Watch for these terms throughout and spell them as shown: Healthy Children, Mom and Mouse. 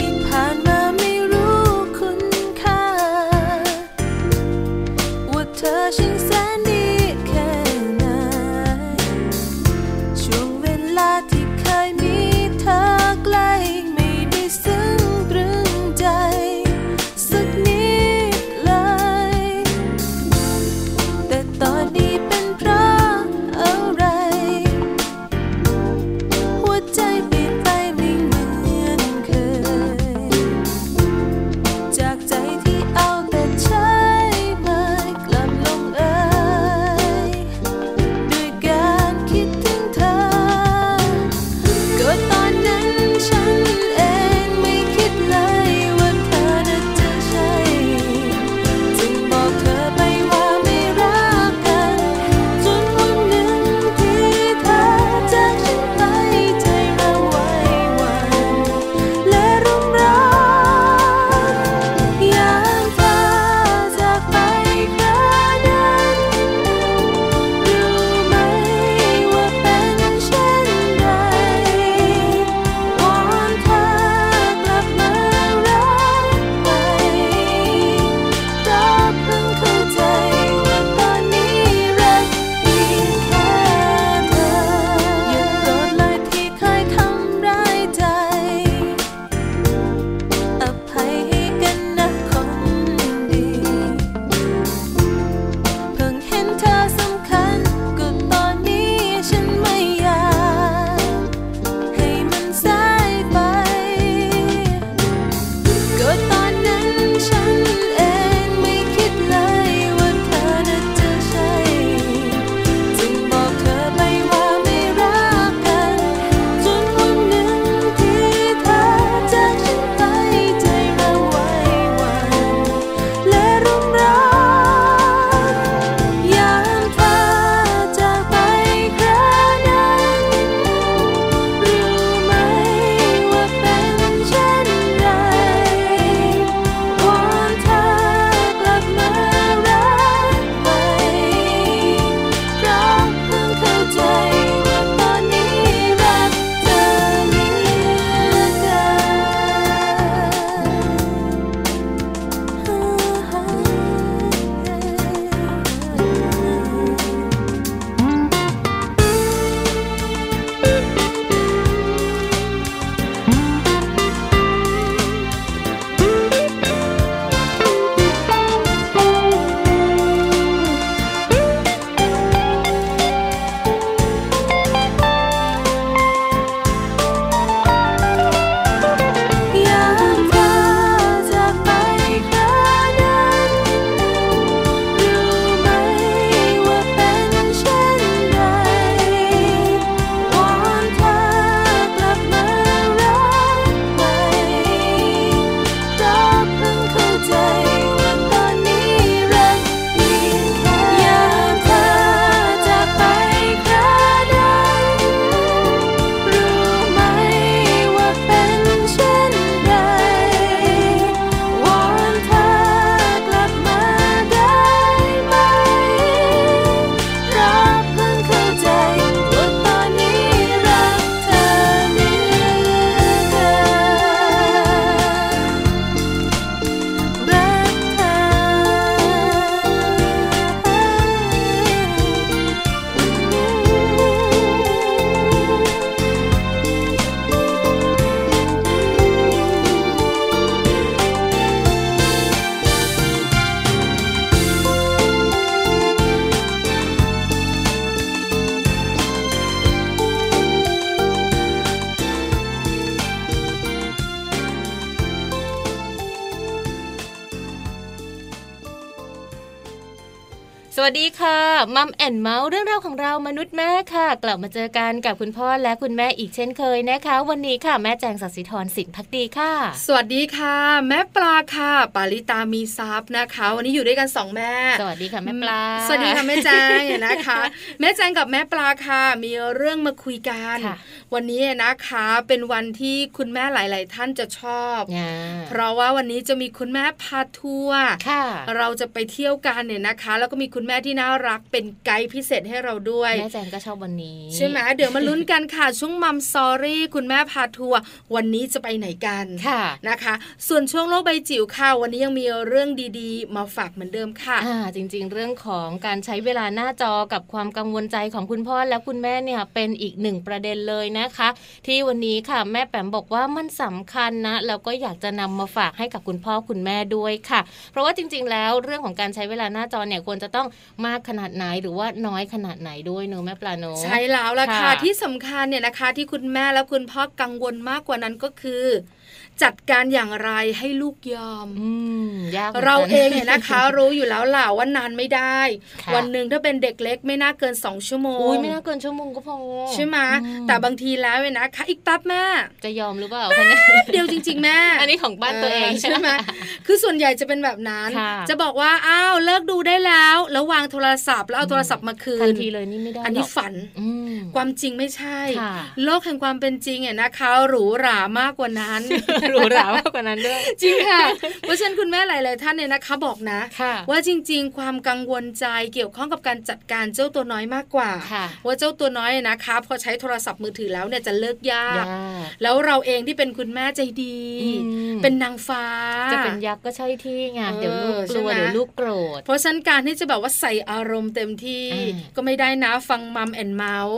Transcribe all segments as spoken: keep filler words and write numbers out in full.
ที่ผ่านมาไม่รู้ สวัสดีค่ะ Mom and Mouse เรื่องราวของเรามนุษย์แม่ค่ะกลับมาเจอกันกับคุณพ่อและคุณแม่อีกเช่นเคยนะคะวันนี้ค่ะแม่แจงสัตย์สิทธรสินพักดีค่ะสวัสดีค่ะแม่ปลาค่ะปาริตามีซับนะคะวันนี้อยู่ด้วยกันสองแม่สวัสดีค่ะแม่ปลาสวัสดีค่ะแม่แจงนะคะแม่แจงกับแม่ปลาค่ะมีเรื่องมาคุยกันวันนี้นะคะเป็นวันที่คุณแม่หลายๆท่านจะชอบเพราะว่าวันนี้จะมีคุณแม่พาทัวร์เราจะไปเที่ยวกันเนี่ยนะคะแล้วก็มีคุณแม่ที่น่ารักเป็นไกด์พิเศษให้เราด้วยแม่แจงก็ชอบวันนี้ใช่ไหมเดี๋ยวมาลุ้นกันค่ะช่วงมัมซอรี่คุณแม่พาทัวร์วันนี้จะไปไหนกันนะคะส่วนช่วงโลกใบจิ๋วค่ะวันนี้ยังมีเรื่องดีๆมาฝากเหมือนเดิมค่ะจริงๆเรื่องของการใช้เวลาหน้าจอกับความกังวลใจของคุณพ่อและคุณแม่เนี่ยเป็นอีกหนึ่งประเด็นเลยนะคะที่วันนี้ค่ะแม่แปมบอกว่ามันสำคัญนะแล้วก็อยากจะนำมาฝากให้กับคุณพ่อคุณแม่ด้วยค่ะเพราะว่าจริงๆแล้วเรื่องของการใช้เวลาหน้าจอเนี่ยควรจะต้องมากขนาดไหนหรือว่าน้อยขนาดไหนด้วยเนอะแม่ปลาโนใช่แล้วล่ะค่ะที่สำคัญเนี่ยนะคะที่คุณแม่และคุณพ่อกังวลมากกว่านั้นก็คือจัดการอย่างไรให้ลูกยอมเราเองเนี่ยนะคะ รู้อยู่แล้วล่ะว่านานไม่ได้ วันหนึ่งถ้าเป็นเด็กเล็กไม่น่าเกินสองชั่วโมงไม่น่าเกินชั่วโมงก็พอใช่ไหมแต่บางทีแล้วเนี่ยนะคะอีกแป๊บแม่จะยอมหรือเปล่าแป๊บเดียวจริงๆแม่อันนี้ของบ้านตัวเองใช่ไหมคือส่วนใหญ่จะเป็นแบบนั้นจะบอกว่าอ้าวเลิกดูได้แล้วแล้ววางโทรศัพท์แล้วเอาโทรศัพท์มาคืนทันทีเลยนี่ไม่ได้อันนี้ฝันความจริงไม่ใช่โลกแห่งความเป็นจริงเนี่ยนะคะหรูหรามากกว่านั้นหรูหรามากกว่านั้นด้วยจริงค่ะเพราะฉะนั้นคุณแม่หลายๆท่านเนี่ยนะคะบอกนะว่าจริงๆความกังวลใจเกี่ยวข้องกับการจัดการเจ้าตัวน้อยมากกว่าว่าเจ้าตัวน้อยนะคะพอใช้โทรศัพท์มือถือแล้วเนี่ยจะเลิกยากแล้วเราเองที่เป็นคุณแม่ใจดีเป็นนางฟ้าจะเป็นยักษ์ก็ใช่ที่ไงเดี๋ยวลูกกลัวเดี๋ยวลูกโกรธเพราะฉะนั้นการที่จะแบบว่าใส่อารมณ์เต็มที่ก็ไม่ได้นะฟังมัมแอนเมาส์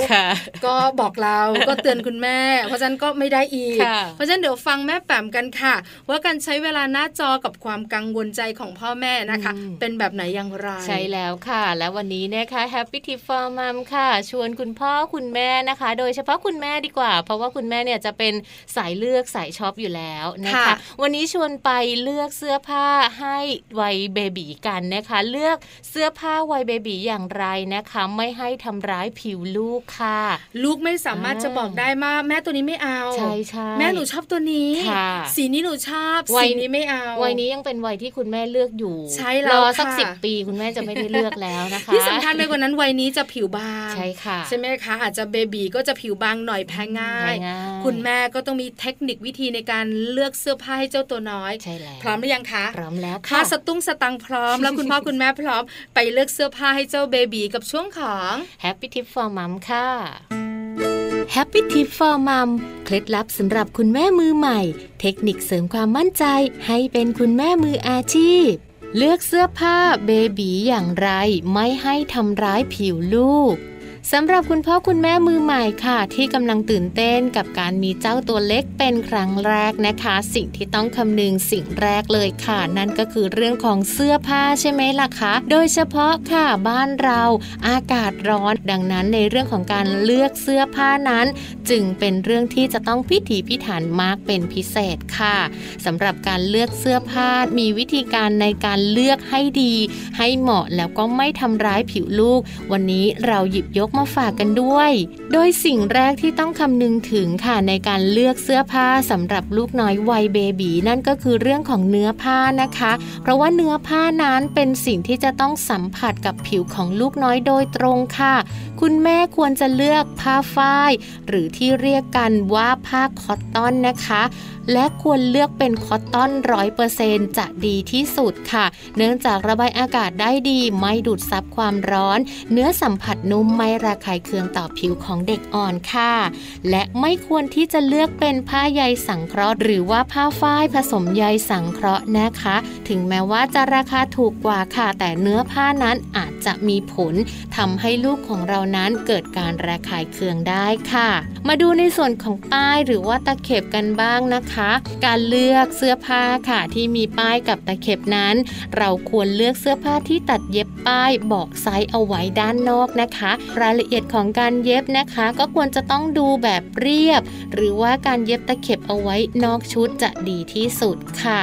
ก็บอกเราก็เตือนคุณแม่เพราะฉะนั้นก็ไม่ได้อีกเพราะฉะนั้นเดี๋ยวฟังแม่แปมกันค่ะว่าการใช้เวลาหน้าจอกับความกังวลใจของพ่อแม่นะคะเป็นแบบไหนอย่างไรใช่แล้วค่ะและวันนี้นะคะแฮปปี้ทิปฟอร์มัมค่ะชวนคุณพ่อคุณแม่นะคะโดยเฉพาะคุณแม่ดีกว่าเพราะว่าคุณแม่เนี่ยจะเป็นสายเลือกสายช็อปอยู่แล้วนะคะวันนี้ชวนไปเลือกเสื้อผ้าให้วัยเบบีกันนะคะเลือกเสื้อผ้าวัยเบบีอย่างไรนะคะไม่ให้ทำร้ายผิวลูกค่ะลูกไม่สามารถจะบอกได้ว่าแม่ตัวนี้ไม่เอาใช่ใช่แม่หนูชอบตัวนี้สีนี้หนูชอบสีนี้ไม่เอาวัยนี้ยังเป็นวัยที่คุณแม่เลือกอยู่ใช่แล้วค่ะรอสักสิบปีคุณแม่จะไม่ได้เลือกแล้วนะคะที่สำคัญไปกว่านั้นวัยนี้จะผิวบางใช่ค่ะใช่ไหมคะอาจจะเบบีก็จะผิวบางหน่อยแพ้ง่ายคุณแม่ก็ต้องมีเทคนิควิธีในการเลือกเสื้อผ้าให้เจ้าตัวน้อยใช่แล้วพร้อมหรือยังคะพร้อมแล้วค่ะสตุ้งสตังพร้อมแล้วคุณพ่อคุณแม่พร้อมไปเลือกเสื้อผ้าให้เจ้าเบบีกับช่วงของ Happy Tip for Mom ค่ะ Happy Tip for Mom เคล็ดลับสำหรับคุณแม่มือใหม่เทคนิคเสริมความมั่นใจให้เป็นคุณแม่มืออาชีพเลือกเสื้อผ้าเบบีอย่างไรไม่ให้ทำร้ายผิวลูกสำหรับคุณพ่อคุณแม่มือใหม่ค่ะที่กำลังตื่นเต้นกับการมีเจ้าตัวเล็กเป็นครั้งแรกนะคะสิ่งที่ต้องคำนึงสิ่งแรกเลยค่ะนั่นก็คือเรื่องของเสื้อผ้าใช่ไหมล่ะคะโดยเฉพาะค่ะบ้านเราอากาศร้อนดังนั้นในเรื่องของการเลือกเสื้อผ้านั้นจึงเป็นเรื่องที่จะต้องพิถีพิถันมากเป็นพิเศษค่ะสำหรับการเลือกเสื้อผ้ามีวิธีการในการเลือกให้ดีให้เหมาะแล้วก็ไม่ทำร้ายผิวลูกวันนี้เราหยิบยกมาฝากกันด้วยโดยสิ่งแรกที่ต้องคำนึงถึงค่ะในการเลือกเสื้อผ้าสำหรับลูกน้อยวัยเบบีนั่นก็คือเรื่องของเนื้อผ้านะคะเพราะว่าเนื้อผ้านั้นเป็นสิ่งที่จะต้องสัมผัสกับผิวของลูกน้อยโดยตรงค่ะคุณแม่ควรจะเลือกผ้าฝ้ายหรือที่เรียกกันว่าผ้าคอตตอนนะคะและควรเลือกเป็นคอตตอน ร้อยเปอร์เซ็นต์ จะดีที่สุดค่ะเนื่องจากระบายอากาศได้ดีไม่ดูดซับความร้อนเนื้อสัมผัสนุ่มไม่ระคายเคืองต่อผิวของเด็กอ่อนค่ะและไม่ควรที่จะเลือกเป็นผ้าใยสังเคราะห์หรือว่าผ้าฝ้ายผสมใยสังเคราะห์นะคะถึงแม้ว่าจะราคาถูกกว่าค่ะแต่เนื้อผ้านั้นอาจจะมีผลทำให้ลูกของเรานั้นเกิดการระคายเคืองได้ค่ะมาดูในส่วนของป้ายหรือว่าตะเข็บกันบ้างนะคะ นะคะการเลือกเสื้อผ้าค่ะที่มีป้ายกับตะเข็บนั้นเราควรเลือกเสื้อผ้าที่ตัดเย็บป้ายบอกไซส์เอาไว้ด้านนอกนะคะรายละเอียดของการเย็บนะคะก็ควรจะต้องดูแบบเรียบหรือว่าการเย็บตะเข็บเอาไว้นอกชุดจะดีที่สุดค่ะ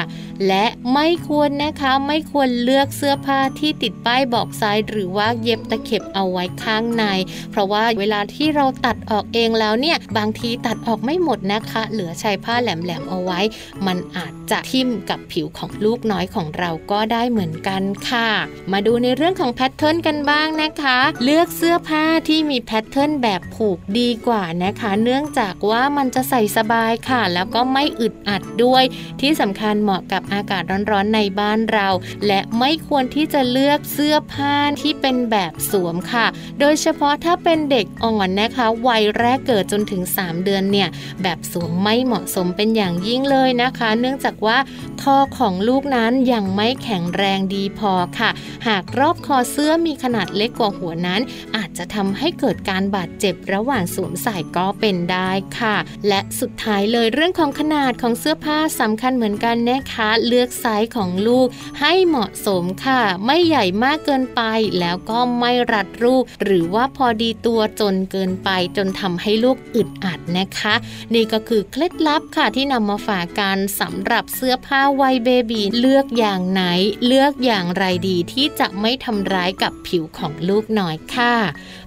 และไม่ควรนะคะไม่ควรเลือกเสื้อผ้าที่ติดป้ายบอกไซส์หรือว่าเย็บตะเข็บเอาไว้ข้างในเพราะว่าเวลาที่เราตัดออกเองแล้วเนี่ยบางทีตัดออกไม่หมดนะคะเหลือใช้ผ้าแหลมๆเอาไว้มันอาจจะทิ่มกับผิวของลูกน้อยของเราก็ได้เหมือนกันค่ะมาดูในเรื่องของแพทเทิร์นกันบ้างนะคะเลือกเสื้อผ้าที่มีแพทเทิร์นแบบผูกดีกว่านะคะเนื่องจากว่ามันจะใส่สบายค่ะแล้วก็ไม่อึดอัดด้วยที่สำคัญเหมาะกับอากาศร้อนๆในบ้านเราและไม่ควรที่จะเลือกเสื้อผ้าที่เป็นแบบสวมค่ะโดยเฉพาะถ้าเป็นเด็กอ่อนนะคะวัยแรกเกิดจนถึงสามเดือนเนี่ยแบบสวมไม่เหมาะสมเป็นอย่างยิ่งเลยนะคะเนื่องจากว่าคอของลูกนั้นยังไม่แข็งแรงดีพอค่ะหากรอบคอเสื้อมีขนาดเล็กกว่าหัวนั้นอาจจะทำให้เกิดการบาดเจ็บระหว่างสวมใส่ก็เป็นได้ค่ะและสุดท้ายเลยเรื่องของขนาดของเสื้อผ้าสำคัญเหมือนกันนะคะเลือกไซส์ของลูกให้เหมาะสมค่ะไม่ใหญ่มากเกินไปแล้วก็ไม่รัดรูปหรือว่าพอดีตัวจนเกินไปจนทำให้ลูกอึดอัดนะคะนี่ก็คือเคล็ดลับค่ะที่นำมาฝากกันสำหรับเสื้อผ้าวัยเบบีเลือกอย่างไหนเลือกอย่างไรดีที่จะไม่ทำร้ายกับผิวของลูกน้อยค่ะ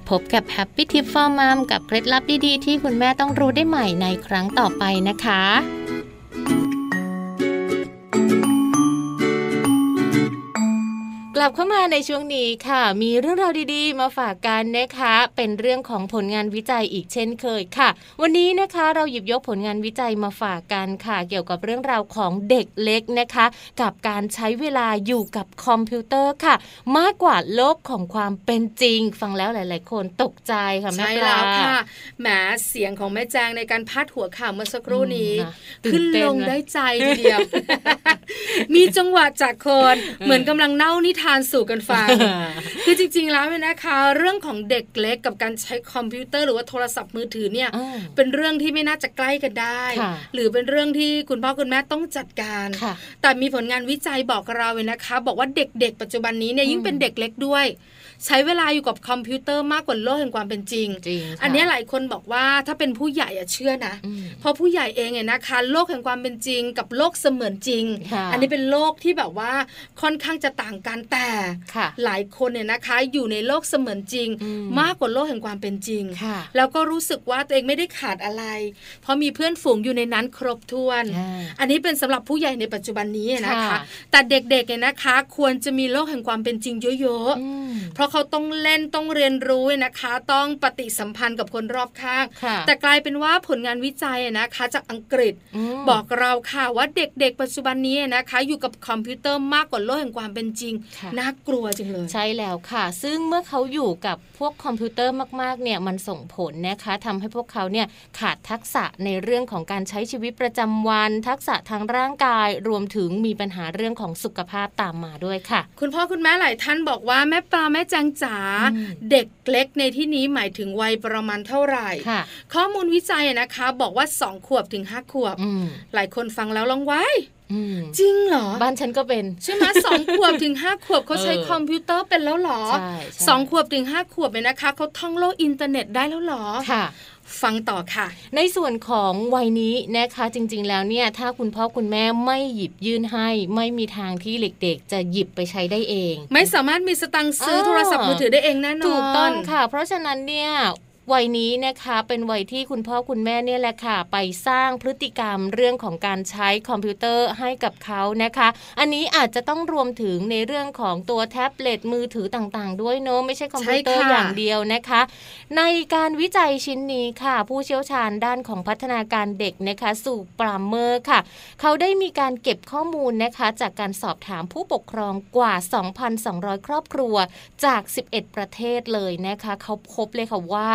พบกับ Happy Tip for Mom กับเคล็ดลับดีๆที่คุณแม่ต้องรู้ได้ใหม่ในครั้งต่อไปนะคะกลับเข้ามาในช่วงนี้ค่ะมีเรื่องราวดีๆมาฝากกันนะคะเป็นเรื่องของผลงานวิจัยอีกเช่นเคยค่ะวันนี้นะคะเราหยิบยกผลงานวิจัยมาฝากกันค่ะเกี่ยวกับเรื่องราวของเด็กเล็กนะคะกับการใช้เวลาอยู่กับคอมพิวเตอร์ค่ะมากกว่าโลกของความเป็นจริงฟังแล้วหลายๆคนตกใจค่ะแม่ปลาค่ะแหมเสียงของแม่แจงในการพาดหัวข่าวเมื่อสักครู่นี้ขึ้นลงได้ใจทีเดียว มีจังหวะจากคนเหมือนกำลังเน่านิทานสู่กันฟัง คือจริงๆแล้วเนี่ยนะคะเรื่องของเด็กเล็กกับการใช้คอมพิวเตอร์หรือว่าโทรศัพท์มือถือเนี่ยเป็นเรื่องที่ไม่น่าจะใกล้กันได้หรือเป็นเรื่องที่คุณพ่อคุณแม่ต้องจัดการแต่มีผลงานวิจัยบอกเราเลยนะคะบอกว่าเด็กๆปัจจุบันนี้เนี่ยยิ่งเป็นเด็กเล็กด้วยใช้เวลาอยู่กับคอมพิวเตอร์มากกว่าโลกแห่งความเป็นจริงอันนี้หลายคนบอกว่าถ้าเป็นผู้ใหญ่อะเชื่อนะเพราะผู้ใหญ่เองเนี่ยนะคะโลกแห่งความเป็นจริงกับโลกเสมือนจริงอันนี้เป็นโลกที่แบบว่าค่อนข้างจะต่างกันแต่หลายคนเนี่ยนะคะอยู่ในโลกเสมือนจริงมากกว่าโลกแห่งความเป็นจริงแล้วก็รู้สึกว่าตัวเองไม่ได้ขาดอะไรเพราะมีเพื่อนฝูงอยู่ในนั้นครบถ้วนอันนี้เป็นสำหรับผู้ใหญ่ในปัจจุบันนี้นะคะแต่เด็กๆเนี่ยนะคะควรจะมีโลกแห่งความเป็นจริงเยอะๆเพราะเขาต้องเล่นต้องเรียนรู้นะคะต้องปฏิสัมพันธ์กับคนรอบข้างแต่กลายเป็นว่าผลงานวิจัยนะคะจากอังกฤษบอกเราค่ะว่าเด็กๆปัจจุบันนี้นะคะอยู่กับคอมพิวเตอร์มากกว่าโลกแห่งความเป็นจริงน่ากลัวจังเลยใช่แล้วค่ะซึ่งเมื่อเขาอยู่กับพวกคอมพิวเตอร์มากๆเนี่ยมันส่งผลนะคะทำให้พวกเขาเนี่ยขาดทักษะในเรื่องของการใช้ชีวิตประจำวันทักษะทางร่างกายรวมถึงมีปัญหาเรื่องของสุขภาพตามมาด้วยค่ะคุณพ่อคุณแม่หลายท่านบอกว่าแม่ปลาแม่จังจ๋าเด็กเล็กในที่นี้หมายถึงวัยประมาณเท่าไหร่ข้อมูลวิจัยนะคะบอกว่าสองขวบถึงห้าขวบหลายคนฟังแล้วร้องว้ายจริงเหรอบ้านฉันก็เป็นใช่ไหมสองขวบถึงห้าขวบเขาใช้คอมพิวเตอร์เป็นแล้วหรอสองขวบถึงห้าขวบเนี่ยนะคะเขาท่องโลกอินเทอร์เน็ตได้แล้วหรอค่ะฟังต่อค่ะในส่วนของวัยนี้นะคะจริงๆแล้วเนี่ยถ้าคุณพ่อคุณแม่ไม่หยิบยื่นให้ไม่มีทางที่เด็กๆจะหยิบไปใช้ได้เองไม่สามารถมีสตังค์ซื้อโทรศัพท์มือถือได้เองแน่นอนถูกต้องค่ะเพราะฉะนั้นเนี่ยวัยนี้นะคะเป็นวัยที่คุณพ่อคุณแม่เนี่ยแหละค่ะไปสร้างพฤติกรรมเรื่องของการใช้คอมพิวเตอร์ให้กับเขานะคะอันนี้อาจจะต้องรวมถึงในเรื่องของตัวแท็บเล็ตมือถือต่างๆด้วยเนอะไม่ใช่คอมพิวเตอร์อย่างเดียวนะคะในการวิจัยชิ้นนี้ค่ะผู้เชี่ยวชาญด้านของพัฒนาการเด็กนะคะสู่ปราเมอร์ค่ะเขาได้มีการเก็บข้อมูลนะคะจากการสอบถามผู้ปกครองกว่า สองพันสองร้อย ครอบครัวจากสิบเอ็ดประเทศเลยนะคะเขาพบเลยค่ะว่า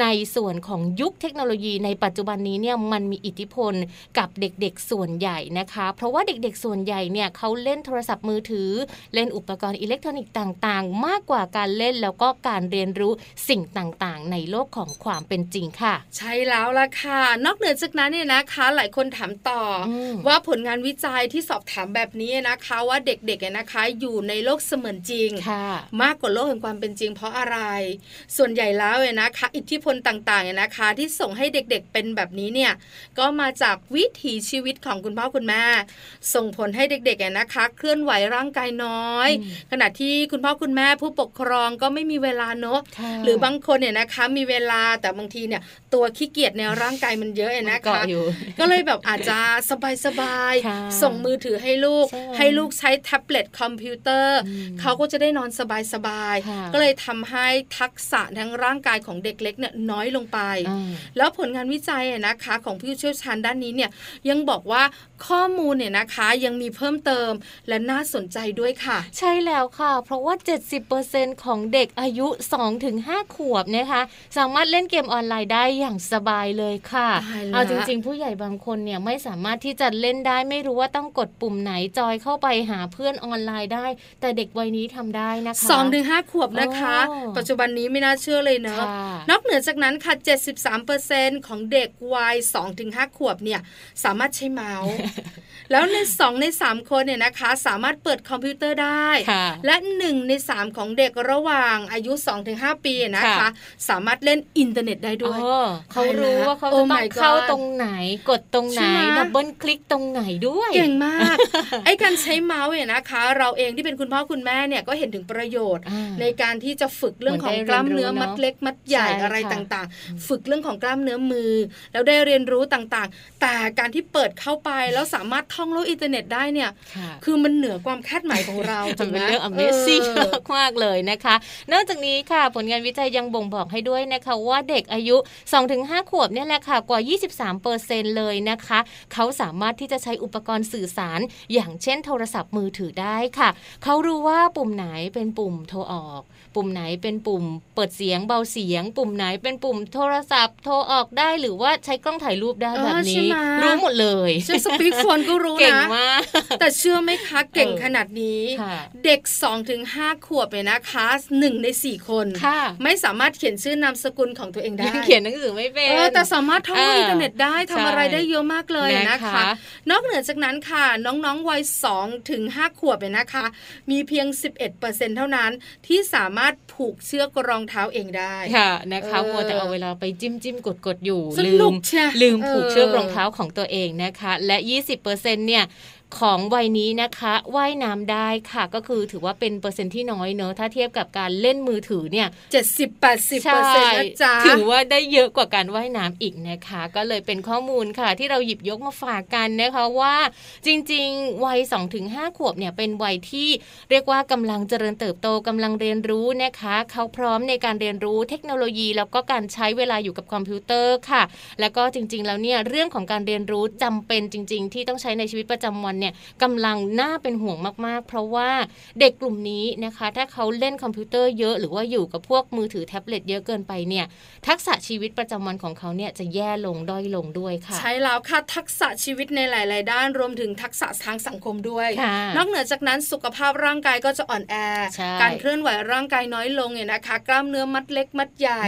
ในส่วนของยุคเทคโนโลยีในปัจจุบันนี้เนี่ยมันมีอิทธิพลกับเด็กๆส่วนใหญ่นะคะเพราะว่าเด็กๆส่วนใหญ่เนี่ยเขาเล่นโทรศัพท์มือถือเล่นอุปกรณ์อิเล็กทรอนิกส์ต่างๆมากกว่าการเล่นแล้วก็การเรียนรู้สิ่งต่างๆในโลกของความเป็นจริงค่ะใช่แล้วล่ะค่ะนอกเหนือจากนั้นเนี่ยนะคะหลายคนถามต่อว่าผลงานวิจัยที่สอบถามแบบนี้นะคะว่าเด็กๆเนี่ยนะคะอยู่ในโลกเสมือนจริงมากกว่าโลกแห่งความเป็นจริงเพราะอะไรส่วนใหญ่แล้วเนี่ยนะคะอิทธิพลต่างๆเนี่ยนะคะที่ส่งให้เด็กๆเป็นแบบนี้เนี่ยก็มาจากวิถีชีวิตของคุณพ่อคุณแม่ส่งผลให้เด็กๆเนี่ยนะคะเคลื่อนไหวร่างกายน้อยขณะที่คุณพ่อคุณแม่ผู้ปกครองก็ไม่มีเวลาเนอะหรือบางคนเนี่ยนะคะมีเวลาแต่บางทีเนี่ยตัวขี้เกียจในร่างกายมันเยอะเนี่ยนะคะก็เลยแบบอาจจะสบายๆส่งมือถือให้ลูกให้ลูกใช้แท็บเล็ตคอมพิวเตอร์เขาก็จะได้นอนสบายๆก็เลยทำให้ทักษะทางร่างกายของเด็กเล็กเนี่ยน้อยลงไปแล้วผลงานวิจัยนะคะของผู้เชี่ยวชาญด้านนี้เนี่ยยังบอกว่าข้อมูลเนี่ยนะคะยังมีเพิ่มเติมและน่าสนใจด้วยค่ะใช่แล้วค่ะเพราะว่า เจ็ดสิบเปอร์เซ็นต์ ของเด็กอายุ สองถึงห้า ขวบนะคะสามารถเล่นเกมออนไลน์ได้อย่างสบายเลยค่ะเอาจริงๆผู้ใหญ่บางคนเนี่ยไม่สามารถที่จะเล่นได้ไม่รู้ว่าต้องกดปุ่มไหนจอยเข้าไปหาเพื่อนออนไลน์ได้แต่เด็กวัยนี้ทำได้นะคะ สองถึงห้า ขวบนะคะปัจจุบันนี้ไม่น่าเชื่อเลยเนอะนอกเหนือจากนั้นค่ะ เจ็ดสิบสามเปอร์เซ็นต์ ของเด็กวัย สองถึงห้า ขวบเนี่ยสามารถใช้เมาส์แล้วในสองในสามคนเนี่ยนะคะสามารถเปิดคอมพิวเตอร์ได้และหนึ่งในสามของเด็กระหว่างอายุ สองถึงห้า ปีนะคะสามารถเล่นอินเทอร์เน็ตได้ด้วยเขารู้ว่าเขาจะต้องเข้าตรงไหนกดตรงไหนดับเบิลคลิกตรงไหนด้วยเก่งมากไอ้การใช้เมาส์เนี่ยนะคะเราเองที่เป็นคุณพ่อคุณแม่เนี่ยก็เห็นถึงประโยชน์ในการที่จะฝึกเรื่องของกล้ามเนื้อมัดเล็กมัดใหญ่อะไรต่างๆฝึกเรื่องของกล้ามเนื้อมือแล้วได้เรียนรู้ต่างๆแต่การที่เปิดเข้าไปแล้วสามารถท่องโลกอินเทอร์เน็ตได้เนี่ยคือมันเหนือความคาดหมายของเราถูกไหมเป็นเรื่อง Amazing มากเลยนะคะนอกจากนี้ค่ะผลงานวิจัยยังบ่งบอกให้ด้วยนะคะว่าเด็กอายุ สองถึงห้า ขวบเนี่ยแหละค่ะกว่า ยี่สิบสามเปอร์เซ็นต์ เลยนะคะเขาสามารถที่จะใช้อุปกรณ์สื่อสารอย่างเช่นโทรศัพท์มือถือได้ค่ะเขารู้ว่าปุ่มไหนเป็นปุ่มโทรออกปุ่มไหนเป็นปุ่มเปิดเสียงเบาเสียงปุ่มไหนเป็นปุ่มโทรศัพท์โทรออกได้หรือว่าใช้กล้องถ่ายรูปได้แบบนี้รู้หมดเลยใช้สปีกโฟนก็รู้นะแต่เชื่อไหมคะเก่งขนาดนี้เด็ก สองถึงห้า ขวบเนี่ยนะคะหนึ่งในสี่คนไม่สามารถเขียนชื่อนามสกุลของตัวเองได้เขียนหนังสือไม่เป็นแต่สามารถท่องอินเทอร์เน็ตได้ทำอะไรได้เยอะมากเลยนะคะนอกเหนือจากนั้นค่ะน้องๆวัย สองถึงห้า ขวบเนี่ยนะคะมีเพียง สิบเอ็ดเปอร์เซ็นต์ เท่านั้นที่สามารถผูกเชือกรองเท้าเองได้ค่ะนะคะมัวแต่เอาเวลาไปจิ้มจิ้มกดกดอยู่ลืมลืมผูกเชือกรองเท้าของตัวเองนะคะและ ยี่สิบเปอร์เซ็นต์ เนี่ยของวัยนี้นะคะว่ายน้ำได้ค่ะก็คือถือว่าเป็นเปอร์เซ็นต์ที่น้อยเนอะถ้าเทียบกับการเล่นมือถือเนี่ย เจ็ดสิบถึงแปดสิบเปอร์เซ็นต์ นะจ๊ะถือว่าได้เยอะกว่าการว่ายน้ำอีกนะคะก็เลยเป็นข้อมูลค่ะที่เราหยิบยกมาฝากกันนะคะว่าจริงๆวัย สองถึงห้า ขวบเนี่ยเป็นวัยที่เรียกว่ากำลังเจริญเติบโตกำลังเรียนรู้นะคะเขาพร้อมในการเรียนรู้เทคโนโลยีแล้วก็การใช้เวลาอยู่กับคอมพิวเตอร์ค่ะแล้วก็จริงๆแล้วเนี่ยเรื่องของการเรียนรู้จำเป็นจริงๆที่ต้องใช้ในชีวิตประจำวันกำลังน่าเป็นห่วงมากๆเพราะว่าเด็กกลุ่มนี้นะคะถ้าเขาเล่นคอมพิวเตอร์เยอะหรือว่าอยู่กับพวกมือถือแท็บเล็ตเยอะเกินไปเนี่ยทักษะชีวิตประจำวันของเขาเนี่ยจะแย่ลงด้อยลงด้วยค่ะใช่แล้วค่ะทักษะชีวิตในหลายๆด้านรวมถึงทักษะทางสังคมด้วยนอกเหนือจากนั้นสุขภาพร่างกายก็จะอ่อนแอการเคลื่อนไหวร่างกายน้อยลงเนี่ยนะคะกล้ามเนื้อมัดเล็กมัดใหญ่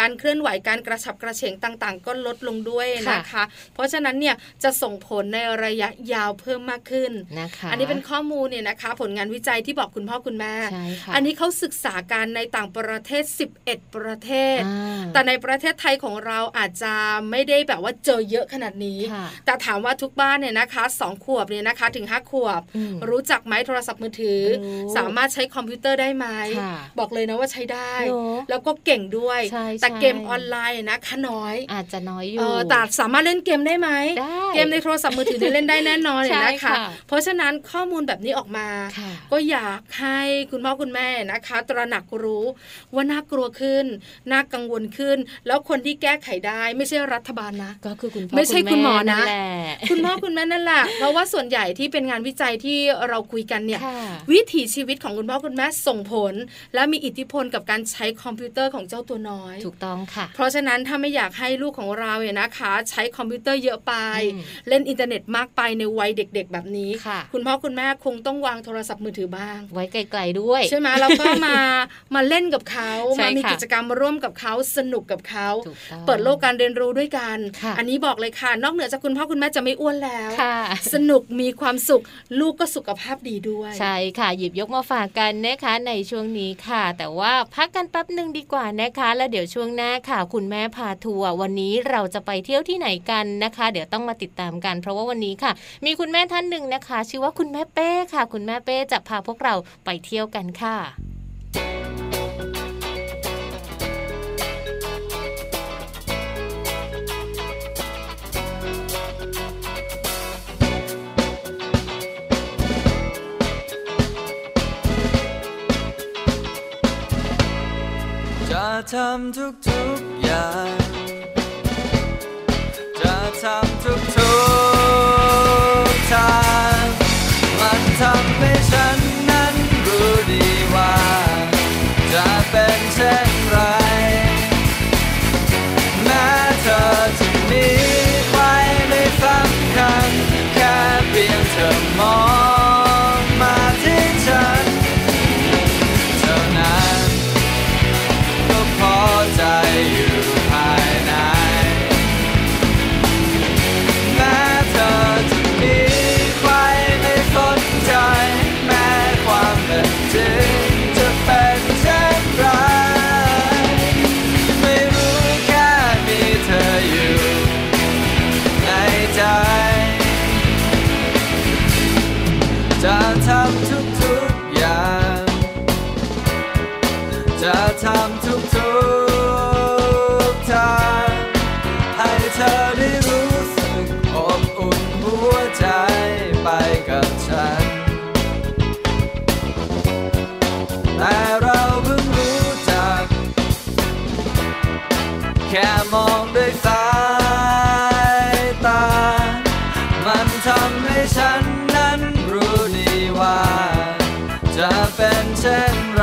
การเคลื่อนไหวการกระฉับกระเฉงต่างๆก็ลดลงด้วยนะคะเพราะฉะนั้นเนี่ยจะส่งผลในระยะยาวเพิ่มมากขึ้นนะคะอันนี้เป็นข้อมูลเนี่ยนะคะผลงานวิจัยที่บอกคุณพ่อคุณแม่อันนี้เขาศึกษาการในต่างประเทศสิบเอ็ดประเทศแต่ในประเทศไทยของเราอาจจะไม่ได้แบบว่าเจอเยอะขนาดนี้แต่ถามว่าทุกบ้านเนี่ยนะคะสองขวบเนี่ยนะคะถึงห้าขวบรู้จักไหมโทรศัพท์มือถือสามารถใช้คอมพิวเตอร์ได้ไหมบอกเลยนะว่าใช้ได้แล้วก็เก่งด้วยแต่เกมออนไลน์นะคะน้อยอาจจะน้อยอยู่แต่สามารถเล่นเกมได้ไหมเกมในโทรศัพท์มือถือเล่นได้แน่นอนเลยนะ คะเพราะฉะนั้นข้อมูลแบบนี้ออกมาก็อยากให้คุณพ่อคุณแม่นะคะตระหนักรู้ว่าน่ากลัวขึ้นน่ากังวลขึ้นแล้วคนที่แก้ไขได้ไม่ใช่รัฐบาลนะก็คือคุณพ่อไม่ใช่คุณหมอนะคุณพ่อคุณแม่นั่นแหละเพราะว่าส่วนใหญ่ที่เป็นงานวิจัยที่เราคุยกันเนี่ยวิถีชีวิตของคุณพ่อคุณแม่ส่งผลและมีอิทธิพลกับการใช้คอมพิวเตอร์ของเจ้าตัวน้อยถูกต้องค่ะเพราะฉะนั้นถ้าไม่อยากให้ลูกของเราเนี่ยนะคะใช้คอมพิวเตอร์เยอะไปเล่นอินเทอร์เน็ตมากไปในวัยเด็กๆแบบนี้คุณพ่อคุณแม่คงต้องวางโทรศัพท์มือถือบ้างไว้ไกลๆด้วยใช่ไหมแล้วก็มามาเล่นกับเขามามีกิจกรรมร่วมกับเขาสนุกกับเขาเปิดโลกการเรียนรู้ด้วยกันอันนี้บอกเลยค่ะนอกเหนือจากคุณพ่อคุณแม่จะไม่อ้วนแล้วสนุกมีความสุขลูกก็สุขภาพดีด้วยใช่ค่ะหยิบยกมาฝากกันนะคะในช่วงนี้ค่ะแต่ว่าพักกันแป๊บนึงดีกว่านะคะแล้วเดี๋ยวช่วงหน้าค่ะคุณแม่พาทัวร์วันนี้เราจะไปเที่ยวที่ไหนกันนะคะเดี๋ยวต้องมาติดตามกันเพราะว่าวันนี้ค่ะมีคุณแม่ท่านหนึ่งนะคะชื่อว่าคุณแม่เป้ค่ะคุณแม่เป้จะพาพวกเราไปเที่ยวกันค่ะจะทำทุกๆอย่างจะทำทุกๆทางมันทำให้ฉันนั้นรู้ดีว่าจะเป็นเช่นไรแม้เธอจะมีใครไม่สำคัญแค่เพียงเธอมองมาที่ฉันเท่านั้นก็พอใจอยู่ภายในแม้เธอจะมีใครไม่สนใจแม้ความเป็นจริงจะเป็นเช่นไรไม่รู้แค่มีเธออยู่ในใจจะทำทุกๆอย่างจะทำทุกๆทางให้เธอได้รู้สึกอบอุ่นหัวใจไปกับฉันแต่เราเพิ่งรู้จักแค่มองด้วยสายตามันทำให้ฉันนั้นรู้ดีว่าจะเป็นเช่นไร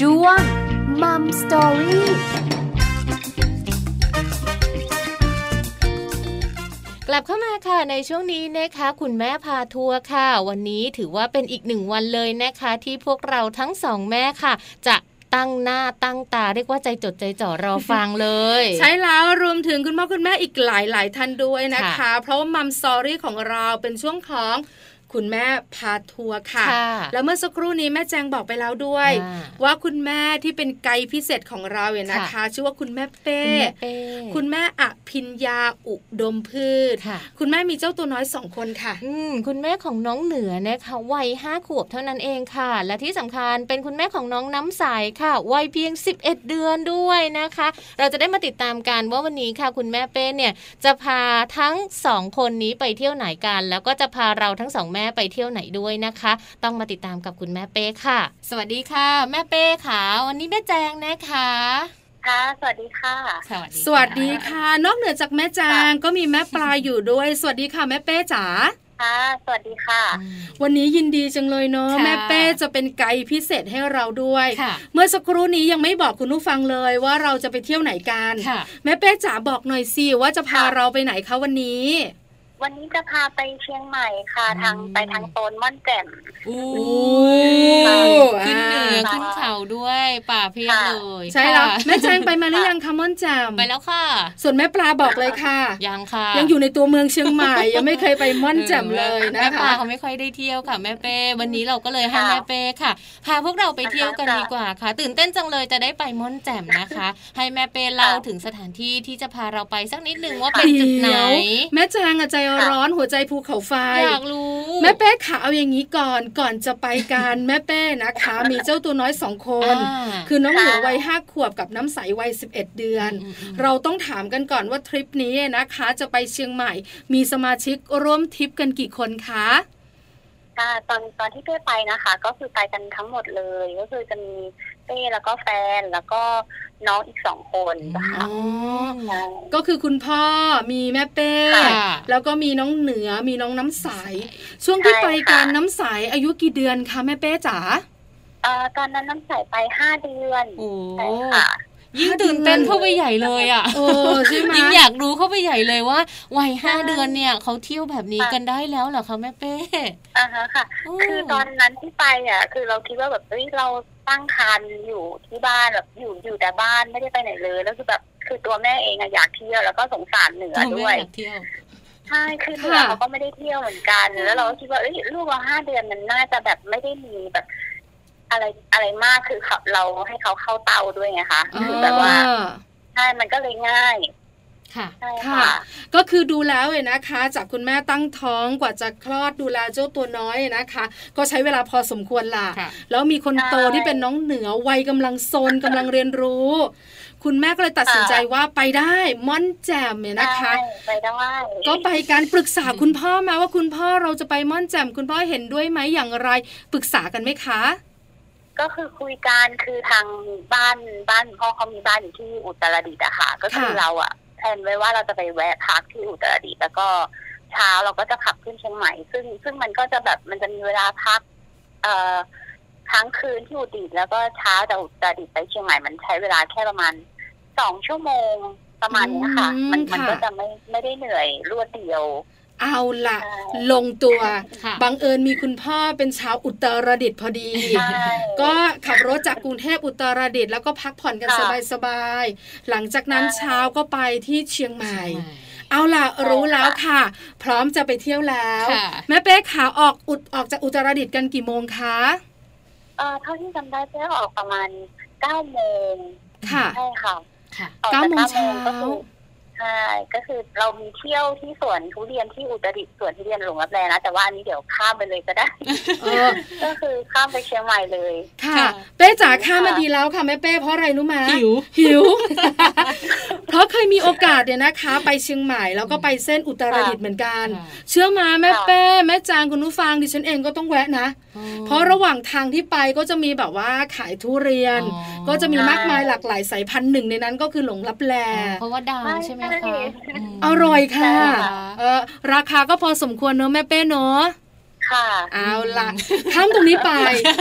ช่วง Mom Storyกลับเข้ามาค่ะในช่วงนี้นะคะคุณแม่พาทัวร์ค่ะวันนี้ถือว่าเป็นอีกหนึ่งวันเลยนะคะที่พวกเราทั้งสองแม่ค่ะจะตั้งหน้าตั้งตาเรียกว่าใจจดใจจ่อรอฟังเลยใช่แล้วรวมถึงคุณพ่อคุณแม่อีกหลายๆท่านด้วยนะคะเพราะว่ามัมสตอรี่ของเราเป็นช่วงของคุณแม่พาทัวร์ค่ะแล้วเมื่อสักครู่นี้แม่แจงบอกไปแล้วด้วยว่าคุณแม่ที่เป็นไกด์พิเศษของเราเนี่ยนะคะชื่อว่าคุณแม่เป้คุณแม่อภิญญาอุดมพืชคุณแม่มีเจ้าตัวน้อยสองคนค่ะคุณแม่ของน้องเหนือนะคะวัยห้าขวบเท่านั้นเองค่ะและที่สำคัญเป็นคุณแม่ของน้องน้ำใสค่ะวัยเพียงสิบเอ็ดเดือนด้วยนะคะเราจะได้มาติดตามกันว่าวันนี้ค่ะคุณแม่เป้เนี่ยจะพาทั้งสองคนนี้ไปเที่ยวไหนกันแล้วก็จะพาเราทั้งสองแม่ไปเที่ยวไหนด้วยนะคะต้องมาติดตามกับคุณแม่เป้ค่ะสวัสดีค่ะแม่เป้ค่ะวันนี้แม่แจงนะคะค่ะสวัสดีค่ะสวัสดีค่ะนอกเหนือจากแม่แจงก็มีแม่ปลาอยู่ด้วยสวัสดีค่ะแม่เป้จ๋าค่ะสวัสดีค่ะวันนี้ยินดีจังเลยเนาะแม่เป้จะเป็นไกด์พิเศษให้เราด้วยเมื่อสักครู่นี้ยังไม่บอกคุณผู้ฟังเลยว่าเราจะไปเที่ยวไหนกันแม่เป้จ๋าบอกหน่อยสิว่าจะพาเราไปไหนคะวันนี้วันนี้จะพาไปเชียงใหม่ค่ะทางไปทางโซนม่อนแจ่มขึ้นเหนือขึ้นเขาด้วยป่าเพียบเลยใช่แล้วแม่แจงไปมาหรือยังคะม่อนแจ่มไปแล้วค่ะส่วนแม่ปลาบอกเลยค่ะยังค่ะยังอยู่ในตัวเมืองเชียงใหม่ยังไม่เคยไปม่อนแจ่มเลยนะคะแม่ปลาเขาไม่ค่อยได้เที่ยวค่ะแม่เป้วันนี้เราก็เลยให้แม่เป้ค่ะพาพวกเราไปเที่ยวกันดีกว่าค่ะตื่นเต้นจังเลยจะได้ไปม่อนแจ่มนะคะให้แม่เป้เล่าถึงสถานที่ที่จะพาเราไปสักนิดนึงว่าเป็นจุดไหนแม่แจงอะใจร้อนหัวใจภูเขาไฟอยากรู้แม่เป้ขาเอาอย่างนี้ก่อนก่อนจะไปกันแม่เป้นะคะมีเจ้าตัวน้อยสองคนคือน้องเหนือวัยห้าขวบกับน้ำใสวัยสิบเอ็ดเดือนเราต้องถามกันก่อนว่าทริปนี้นะคะจะไปเชียงใหม่มีสมาชิกร่วมทริปกันกี่คนคะค่ะตอนตอนที่เป้ไปนะคะก็คือไปกันทั้งหมดเลยก็คือจะมีเป้แล้วก็แฟนแล้วก็น้องอีกสองคนนะคะอ๋อก็คือคุณพ่อมีแม่เป้แล้วก็มีน้องเหนือมีน้องน้ำใสช่วงที่ไปการน้ำใสอายุกี่เดือนคะแม่เป้จ๋าเอ่อตอนนั้นน้ำใสไปห้าเดือนใช่ค่ะยิ่งตื่นเต้นเข้าไปใหญ่เลยอ่ะโอ้ใช่ไหมยิ่งอยากรู้เข้าไปใหญ่เลยว่าวัยห้าเดือนเนี่ยเขาเที่ยวแบบนี้กันได้แล้วเหรอคะแม่เป้อ่าฮะค่ะคือตอนนั้นที่ไปอ่ะคือเราคิดว่าแบบเฮ้ยเราตั้งครรภ์อยู่ที่บ้านแบบอยู่อยู่แต่บ้านไม่ได้ไปไหนเลยแล้วคือแบบคือตัวแม่เองอ่ะอยากเที่ยวแล้วก็สงสารเหนือด้วยอยากเที่ยวใช่คือเหนือเขาก็ไม่ได้เที่ยวเหมือนกันแล้วเราก็คิดว่าเอ้ยลูกเราห้าเดือนมันน่าจะแบบไม่ได้มีแบบอะไรอะไรมากคือขับเราให้เขาเข้าเตาด้วยไงคะคือแบบว่าใช่มันก็เลยง่ายค่ะค่ะก็คือดูแล้วเลยนะคะจากคุณแม่ตั้งท้องกว่าจะคลอดดูแลเจ้าตัวน้อยนะคะก็ใช้เวลาพอสมควรล่ะแล้วมีคนโตที่เป็นน้องเหนือวัยกำลังโซนกำลังเรียนรู้คุณแม่ก็เลยตัดสินใจว่าไปได้ม่อนแจ่มเนี่ยนะคะไปได้ก็ไปการปรึกษาคุณพ่อมาว่าคุณพ่อเราจะไปม่อนแจ่มคุณพ่อเห็นด้วยไหมอย่างไรปรึกษากันไหมคะก็คือคุยกันคือทางบ้านบ้านพ่อเขามีบ้านอยู่ที่อุตรดิตถ์อะค่ะก็คือเราอะแผนไว้ว่าเราจะไปแวะพักที่อุตรดิตถ์แล้วก็เช้าเราก็จะขับขึ้นเชียงใหม่ซึ่งซึ่งมันก็จะแบบมันจะมีเวลาพักเอ่อทั้งคืนที่อุตรดิตถ์แล้วก็เช้าจากอุตรดิตถ์ไปเชียงใหม่มันใช้เวลาแค่ประมาณสองชั่วโมงประมาณนี้ค่ะมันมันก็จะไม่ไม่ได้เหนื่อยรวดเดียวเอาล่ะลงตัวบังเอิญมีคุณพ่อเป็นชาวอุตรดิตถ์พอดีก็ขับรถจากกรุงเทพอุตรดิตถ์แล้วก็พักผ่อนกันสบายๆหลังจากนั้นเช้าก็ไปที่เชียงใหม่เอาล่ะรู้แล้วค่ะพร้อมจะไปเที่ยวแล้วแม่เป้ขาออกอุดออกจากอุตรดิตถ์กันกี่โมงคะเอ่อเท่าที่จำได้เป้ออกประมาณเก้าโมงค่ะใช่ค่ะเก้าโมงเช้าใช่ก็คือเรามีเที่ยวที่สวนทุเรียนที่อุตรดิตถ์สวนทุเรียนหลงรับแลนะแต่ว่าอันนี้เดี๋ยวข้ามไปเลยก็ได้ก็คือข้ามไปเชียงใหม่เลยค่ะเป้จ๋าข้ามมาดีแล้วค่ะแม่เป้เพราะอะไรรู้มั้ยหิวหิวเพราะเคยมีโอกาสเนี่ยนะคะไปเชียงใหม่แล้วก็ไปเส้นอุตรดิตถ์เหมือนกันเชื่อมาแม่เป้แม่จางคุณผู้ฟังดิฉันเองก็ต้องแวะนะเพราะระหว่างทางที่ไปก็จะมีแบบว่าขายทุเรียนก็จะมีมากมายหลากหลายสายพันธุ์หนึ่งในนั้นก็คือหลงรับแลเพราะว่าดังใช่ไหมอร่อยค่ะราคาก็พอสมควรเนอะแม่เป้เนอะ ค่ะเอาล่ะข้ามตรงนี้ไป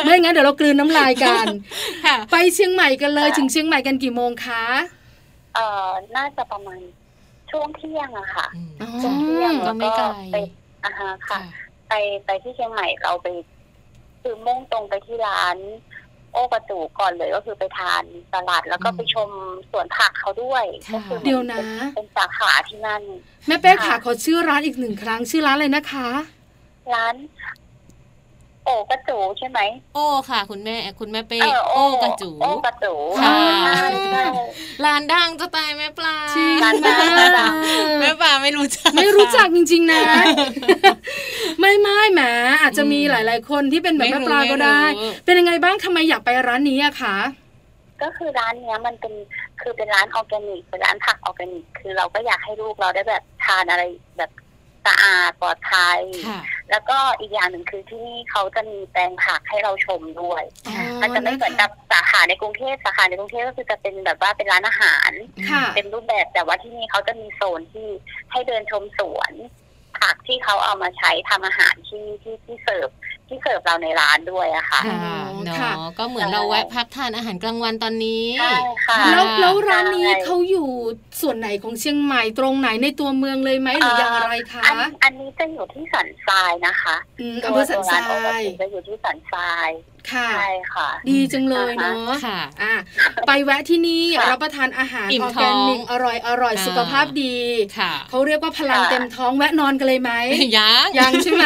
ไม่งั้นเดี๋ยวเรากลืนน้ำลายกันไปเชียงใหม่กันเลยถึงเชียงใหม่กันกี่โมงคะเอ่อน่าจะประมาณช่วงเที่ยงอะค่ะช่วงเที่ยงแล้วก็ไปอ่าฮะค่ะไปไปที่เชียงใหม่เราไปคือมุ่งตรงไปที่ร้านโอประตูก่อนเลยก็คือไปทานตลาดแล้วก็ไปชมสวนผักเขาด้วยก็คือเดี๋ยวนะเป็นสาขาที่นั่นแม่เป้ขาขอชื่อร้านอีกหนึ่งครั้งชื่อร้านอะไรนะคะร้านโอกระจูใช่ไหมโอค่ะคุณแม่คุณแม่เป้โอกระจูโอกระจูค่ะร้านดังจะตายแม่ปลาร้านดังแม่ปลาไม่รู้จักไม่รู้จักจริงๆนะไม่ไม่แหมอาจจะมีหลายๆคนที่เป็นแบบแม่ปลาก็ได้เป็นยังไงบ้างทำไมอยากไปร้านนี้อะคะก็คือร้านเนี้ยมันเป็นคือเป็นร้านออร์แกนิกเป็นร้านผักออร์แกนิกคือเราก็อยากให้ลูกเราได้แบบทานอะไรแบบสะอาดปลอดภัยแล้วก็อีกอย่างหนึ่งคือที่นี่เขาจะมีแปลงผักให้เราชมด้วยมันจะไม่เหมือนกับสาขาในกรุงเทพสาขาในกรุงเทพก็คือจะเป็นแบบว่าเป็นร้านอาหารเต็มรูปแบบแต่ว่าที่นี่เขาจะมีโซนที่ให้เดินชมสวนผักที่เขาเอามาใช้ทำอาหารที่ที่ที่เสิร์ฟที่เสิร์ฟเราในร้านด้วยอะค่ะเนาะก็เหมือนเราแวะพักทานอาหารกลางวันตอนนี้แล้วแล้วร้านนี้เขาอยู่ส่วนไหนของเชียงใหม่ตรงไหนในตัวเมืองเลยไหมหรือยังไรคะอันนี้จะอยู่ที่สันทรายนะคะอำเภอสันทรายจะอยู่ที่สันทรายค่ะใช่ค่ะดีจังเลยเนาะอ่ะไปแวะที่นี่รับประทานอาหารออร์แกนิกอร่อยอร่อยสุขภาพดีเขาเรียกว่าพลังเต็มท้องแวะนอนกันเลยไหมยังยังใช่ไหม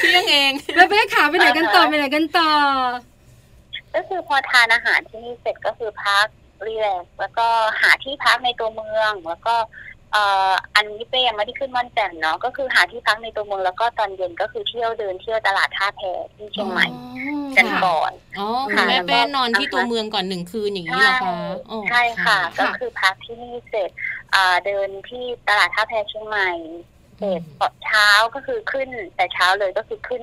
เที่ยงเองแล้วแม่ขาไปไหนกันต่อไปไหนกันต่อก็คือพอทานอาหารที่นี่เสร็จก็คือพักรีแลกซ์แล้วก็หาที่พักในตัวเมืองแล้วก็อันนี้เป้ยังไม่ได้ขึ้นม่อนแจ่มเนาะก็คือหาที่พักในตัวเมืองแล้วก็ตอนเย็นก็คือเที่ยวเดินเที่ยวตลาดท่าแพที่เชียงใหม่กันก่อนอ๋อแม่เป้นอนที่ตัวเมืองก่อนหนึ่งคืนอย่างนี้เหรอคะใช่ค่ะก็คือพักที่นี่เสร็จเดินที่ตลาดท่าแพเชียงใหม่เสร็จตอนเช้าก็คือขึ้นแต่เช้าเลยก็คือขึ้น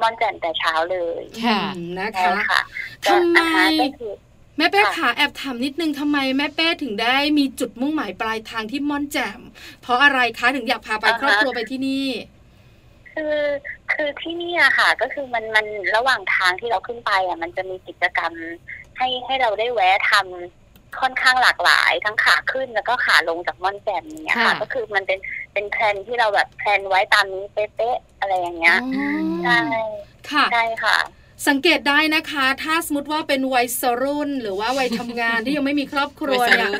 ม่อนแจ่มแต่เช้าเลยค่ะนะคะทำไมแม่เป้ขาแอบถามนิดนึงทำไมแม่เป้ถึงได้มีจุดมุ่งหมายปลายทางที่ม่อนแจ่มเพราะอะไรคะถึงอยากพาไปครอบครัวไปที่นี่คือคือที่นี่อะค่ะก็คือมันมันระหว่างทางที่เราขึ้นไปอะมันจะมีกิจกรรมให้ให้เราได้แวะทำค่อนข้างหลากหลายทั้งขาขึ้นแล้วก็ขาลงจากม่อนแจ่มเนี่ยค่ะก็คือมันเป็นเป็นแพลนที่เราแบบแพลนไว้ตามนี้เป๊ะๆอะไรอย่างเงี้ยใช่ค่ะใช่ค่ะสังเกตได้นะคะถ้าสมมติว่าเป็นวัยสรุ่นหรือว่าวัยทำงานที่ยังไม่มีครอบครัวเนี่ย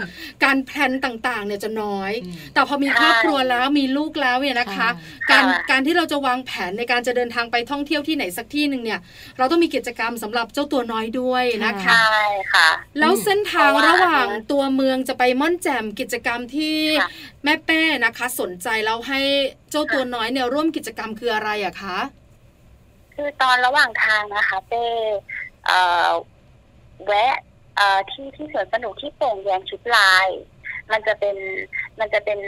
การแพลนต่างๆเนี่ยจะน้อยแต่พอมีครอบครัวแล้วมีลูกแล้วเนี่ยนะคะการการที่เราจะวางแผนในการจะเดินทางไปท่องเที่ยวที่ไหนสักที่หนึ่งเนี่ยเราต้องมีกิจกรรมสำหรับเจ้าตัวน้อยด้วยนะคะใช่ค่ะแล้วเส้นทางระหว่างตัวเมืองจะไปม่อนแจ่มกิจกรรมที่แม่เป้นะคะสนใจแล้วให้เจ้าตัวน้อยเนี่ยร่วมกิจกรรมคืออะไรอะคะคือตอนระหว่างทางนะคะเป้แวะที่ที่สวนสนุกที่โป่งแยงชุดลายมันจะเป็นมันจะเป็น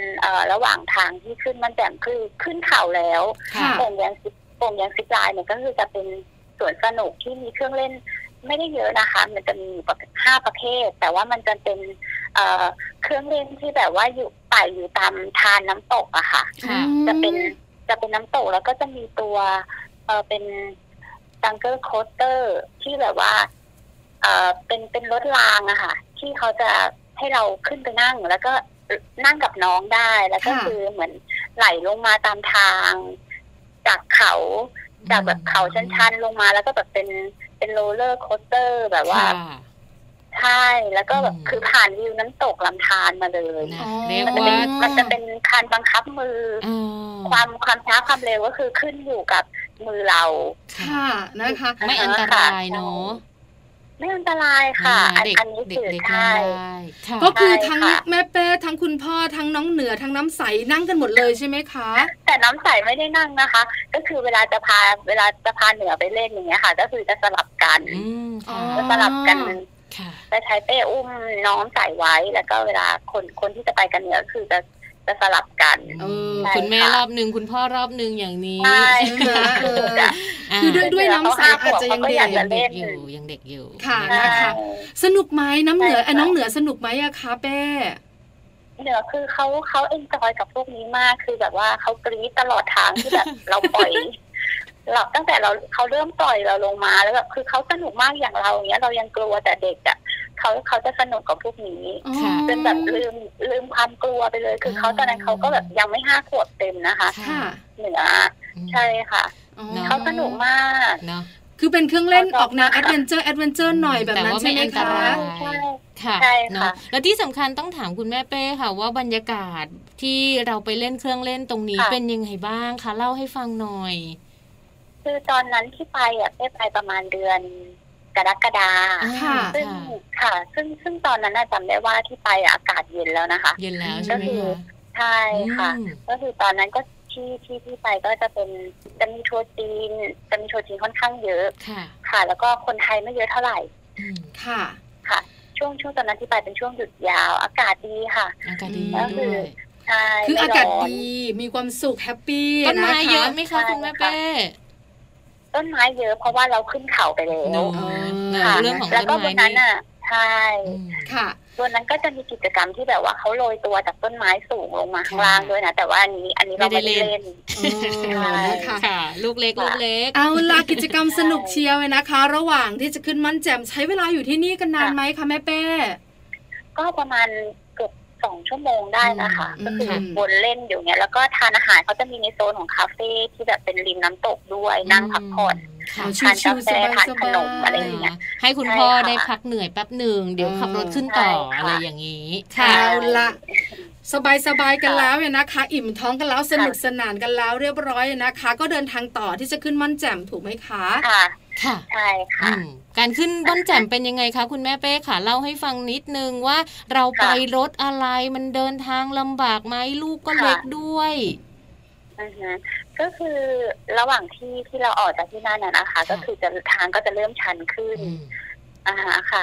ระหว่างทางที่ขึ้นมันแจ่มคือขึ้นเขาแล้วโป่งแยงโป่งแยงชุดลายเนี่ยก็คือจะเป็นสวนสนุกที่มีเครื่องเล่นไม่ได้เยอะนะคะมันจะมีห้าประเภทแต่ว่ามันจะเป็นเครื่องเล่นที่แบบว่าอยู่ไต่อยู่ตามทานน้ำตกอะค่ะจะเป็นจะเป็นน้ำตกแล้วก็จะมีตัวเออเป็นดังเกอร์โคสเตอร์ที่แบบว่าเออเป็นเป็นรถรางอะค่ะที่เขาจะให้เราขึ้นไปนั่งแล้วก็นั่งกับน้องได้แล้วก็คือเหมือนไหลลงมาตามทางจากเขาจากแบบเขาชันๆลงมาแล้วก็แบบเป็นเป็นโรลเลอร์โคสเตอร์แบบว่าใช่แล้วก็แบบคือผ่านวิวน้ำตกลำธารมาเลยมันจะเป็นมันจะเป็นการบังคับมือความความช้าความเร็วก็คือขึ้นอยู่กับมือเราค่ะนะคะไม่อันตรายเนาะไม่อันตรายค่ะอันนี้เด็กๆได้ก็คือทั้งแม่เป้ทั้งคุณพ่อทั้งน้องเหนือทั้งน้ำใสนั่งกันหมดเลยใช่ไหมคะแต่น้ำใสไม่ได้นั่งนะคะก็คือเวลาจะพาเวลาจะพาเหนือไปเล่นอย่างเงี้ยค่ะก็คือจะสลับกันจะสลับกันจะใช้เป้อุ้มน้องใส่ไว้แล้วก็เวลาคนคนที่จะไปกันเหนือคือจะจะสลับกันคุณแม่รอบนึงคุณพ่อรอบนึงอย่างนี้ใช่คือด้วยด้วยน้องสาวอาจจะยังเด็กอยู่ยังเด็กอยู่ค่ะนะคะสนุกไหมน้ำเหนือน้องเหนือสนุกไหมอะคะแป้เหนือคือเขาเขาเอ็นจอยกับพวกนี้มากคือแบบว่าเขากรี๊ดตลอดทางที่แบบเราปล่อย เราตั้งแต่เราเขาเริ่มปล่อยเราลงมาแล้วแบบคือเขาสนุกมากอย่างเราอย่างเงี้ยเรายังกลัวแต่เด็กอ่ะเขาเขาจะสนุกกับพวกนี้จนแบบลืมลืมความกลัวไปเลยคือเขาตอนนั้นเขาก็แบบยังไม่ห้าขวบเต็มนะคะเหนือใช่ค่ะเขาสนุกมากคือเป็นเครื่องเล่นออกแนวแอดเวนเจอร์แอดเวนเจอร์หน่อยแบบนั้นใช่ไหมคะค่ะเนาะและที่สำคัญต้องถามคุณแม่เป้ค่ะว่าบรรยากาศที่เราไปเล่นเครื่องเล่นตรงนี้เป็นยังไงบ้างคะเล่าให้ฟังหน่อยคือตอนนั้นที่ไปอ่ะเป้ไปประมาณเดือนกรกฎาคมซึ่งค่ะซึ่งซึ่งตอนนั้นจำได้ว่าที่ไปอากาศเย็นแล้วนะคะเย็นแล้วใช่ไหมคะใช่ค่ะก็คือตอนนั้นก็ที่ที่ที่ไปก็จะเป็นจะมีทัวร์จีนจะมีทัวร์จีนค่อนข้างเยอะค่ะแล้วก็คนไทยไม่เยอะเท่าไหร่ค่ะค่ะช่วงช่วงตอนนั้นที่ไปเป็นช่วงหยุดยาวอากาศดีค่ะอากาศดีด้วยคืออากาศดีมีความสุขแฮปปี้ต้นไม้เยอะไหมคะคุณแม่เป้ต้นไม้เยอะเพราะว่าเราขึ้นเขาไปแล้วค่ะแล้วก็วันนั้นอ่ะใช่ค่ะวันนั้นก็จะมีกิจกรรมที่แบบว่าเขาโรยตัวจากต้นไม้สูงลงมาข้างล่างด้วยนะแต่ว่าอันนี้อันนี้เราไม่ได้เล่นค่ะลูกเล็กลูกเล็กเอาล่ะกิจกรรมสนุกเชียวเลยนะคะระหว่างที่จะขึ้นมั่นแจ่มใช้เวลาอยู่ที่นี่กันนานไหมคะแม่เป้ก็ประมาณเกือบสองชั่วโมงได้นะคะก็คือวนเล่นอยู่เนี้ยแล้วก็ทานอาหารเขาจะมีในโซนของคาเฟ่ที่แบบเป็นริมน้ำตกด้วยนั่งพักผ่อนทานกาแฟทานขนมอะไรอย่างเงี้ยให้คุณพ่อได้พักเหนื่อยแป๊บหนึ่งเดี๋ยวขับรถขึ้นต่ออะไรอย่างงี้ค่ะละสบายสบายกันแล้วเนี่ยนะคะอิ่มท้องกันแล้วสนุกสนานกันแล้วเรียบร้อยนะคะก็เดินทางต่อที่จะขึ้นม่อนแจ่มถูกไหมคะค่ะค่ะใช่ค่ะการขึ้นม่อนแจ่มเป็นยังไงคะคุณแม่เป้ค่ะเล่าให้ฟังนิดนึงว่าเราไปรถอะไรมันเดินทางลำบากไหมลูกก็เล็กด้วยอือฮะก็คือระหว่างที่ที่เราออกจากที่นั่นน่ะนะคะก็คือจะทางก็จะเริ่มชันขึ้นอ่าค่ะ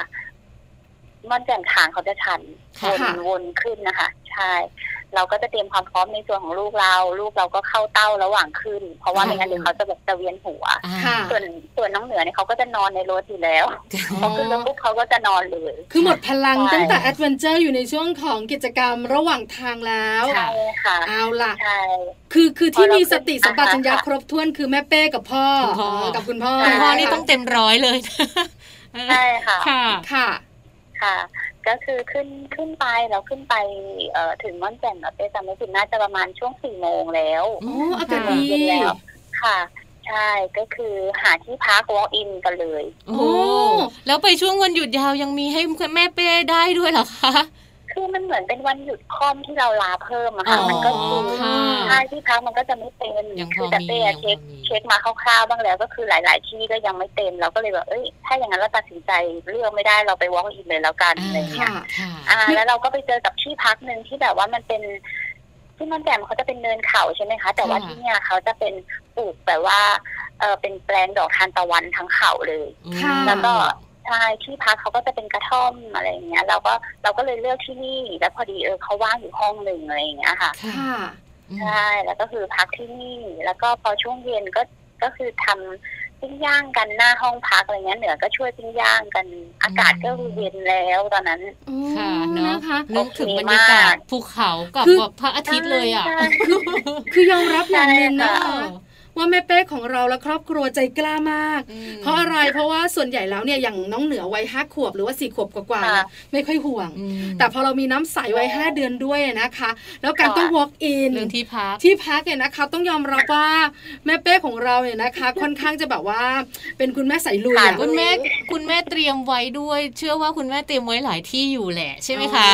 ม่อนแจ่มทางเขาจะชันวนวนขึ้นนะคะใช่เราก็จะเตรียมความพร้อมในส่วนของลูกเราลูกเราก็เข้าเต้าระหว่างขึ้นเพราะว่าไม่งั้นเดี๋ยวเขาจะแบบจะเวียนหัวส่วนส่วนน้องเหนือเนี่ยเขาก็จะนอนในรถอยู่แล้วพอขึ้นรถปุ๊บเขาก็จะนอนเลยคือหมดพลังตั้งแต่แอดเวนเจอร์อยู่ในช่วงของกิจกรรมระหว่างทางแล้วใช่ค่ะเอาล่ะคือคือที่มีสติสัมปชัญญะครบถ้วนคือแม่เป้กับพ่อกับคุณพ่อคุณพ่อนี่ต้องเต็มร้อยเลยใช่ค่ะค่ะค่ะก็คือขึ้นขึ้นไปเราขึ้นไปถึงม่อนแจ่มเราไปจำไม่ผิดน่าจะประมาณช่วงสี่โมงแล้วโอ้อากาศดีแล้วค่ะใช่ก็คือหาที่พัก walk in กันเลยโอ้แล้วไปช่วงวันหยุดยาวยังมีให้แม่เป้ได้ด้วยเหรอคะคือมันเหมือนเป็นวันหยุดค่อมที่เราลาเพิ่มอะค่ะมันก็คือค่าที่พักมันก็จะไม่เต็มคือแต่เป้เช็คเช็คมาคร่าวๆบ้างแล้วก็คือหลายๆที่ก็ยังไม่เต็มเราก็เลยแบบเอ้ยถ้าอย่างนั้นเราตัดสินใจเลือกไม่ได้เราไปวอล์กอินเลยแล้วกันอะไรอย่างเงี้ยอ่าแล้วเราก็ไปเจอกับที่พักหนึ่งที่แบบว่ามันเป็นที่ม่อนแจ่มเขาจะเป็นเนินเขาใช่ไหมคะแต่ว่าที่เนี่ยเขาจะเป็นปลูกแบบว่าเออเป็นแปลงดอกทานตะวันทั้งเขาเลยแล้วก็ใช่ที่พักเขาก็จะเป็นกระท่อมอะไรอย่างเงี้ยเราก็เราก็เลยเลือกที่นี่แล้วพอดีเออเขาว่างอยู่ห้องหนึ่งอะไรอย่างเงี้ยค่ะค่ะใช่แล้วก็คือพักที่นี่แล้วก็พอช่วงเย็นก็ก็คือทำปิ้งย่างกันหน้าห้องพักอะไรเงี้ยเหนือก็ช่วยปิ้งย่างกันอากาศก็เย็นแล้วตอนนั้นค่ะเนาะนึกถึงบรรยากาศภูเขากับพระอาทิตย์เลยอ่ะคือยอมรับอย่างนึงนะว่าแม่เป้ของเราและครอบครัวใจกล้ามากเพราะอะไรเพราะว่าส่วนใหญ่แล้วเนี่ยอย่างน้องเหนือวัยห้าขวบหรือว่าสี่ขวบกว่าๆไม่ค่อยห่วงแต่พอเรามีน้ำใสวัยห้าเดือนด้วยนะคะแล้วการต้อง walk in ที่พักที่พักเนี่ยนะคะต้องยอมรับว่าแม่เป้ของเราเนี่ยนะคะค่อนข้างจะแบบว่าเป็นคุณแม่สายลุยคุณแม่คุณแม่เตรียมไว้ด้วยเชื่อว่าคุณแม่เตรียมไว้หลายที่อยู่แหละใช่ไหมคะ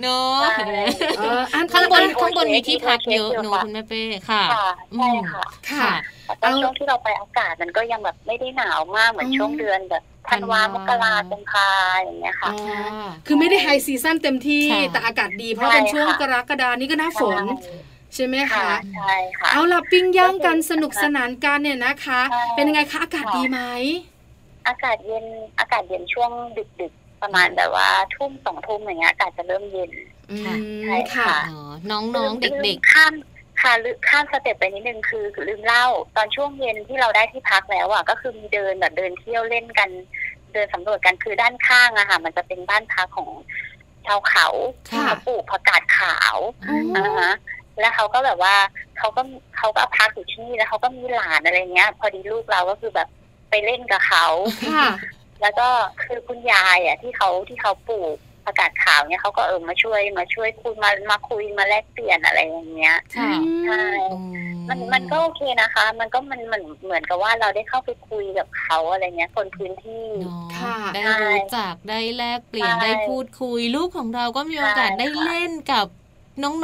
เนาะข้างบนข้างบนมีที่พักเยอะเนาะคุณแม่เป้ค่ะค่ะตอนช่วงที่เราไปอากาศมันก็ยังแบบไม่ได้หนาวมากเหมือนช่วงเดือนแบบธันวามกรากุมภาอย่างเงี้ยค่ะคือไม่ได้ไฮซีซั่นเต็มที่แต่อากาศดีเพราะเป็นช่วงกรกฎานี่ก็หน้าฝนใช่ไหมคะใช่ค่ะเอาล่ะปิ้งย่างกันสนุกสนานกันเนี่ยนะคะเป็นยังไงคะอากาศดีไหมอากาศเย็นอากาศเย็นช่วงดึกๆประมาณแบบว่าทุ่มสองทุ่มอย่างเงี้ยอากาศจะเริ่มเย็นใช่ค่ะน้องๆเด็กๆข้ามค่ะลืมข้ามสเต็ปไปนิดนึงคือลืมเล่าตอนช่วงเย็นที่เราได้ที่พักแล้วอ่ะก็คือมีเดินแบบเดินเที่ยวเล่นกันเดินสำรวจกันคือด้านข้างอะค่ะมันจะเป็นบ้านพักของชาวเขาที่เขาปลูกผักกาดขาวนะคะ แล้วเขาก็แบบว่าเขาก็เขาก็พักอยู่ที่นี่แล้วเขาก็มีหลานอะไรเงี้ยพอดีลูกเราก็คือแบบไปเล่นกับเขาแล้วก็คือคุณยายอ่ะที่เขาที่เขาปลูกอากาศขาวเนี่ยเขาก็เออมาช่วยมาช่วยคุณมามาคุยมาแลกเปลี่ยนอะไรอย่างเงี้ยใช่มันมันก็โอเคนะคะมันก็มันเหมือนเหมือนกับว่าเราได้เข้าไปคุยกับเขาอะไรเงี้ยคนพื้นที่ได้รู้จักได้แลกเปลี่ยนได้พูดคุยลูกของเราก็มีโอกาสได้เล่นกับ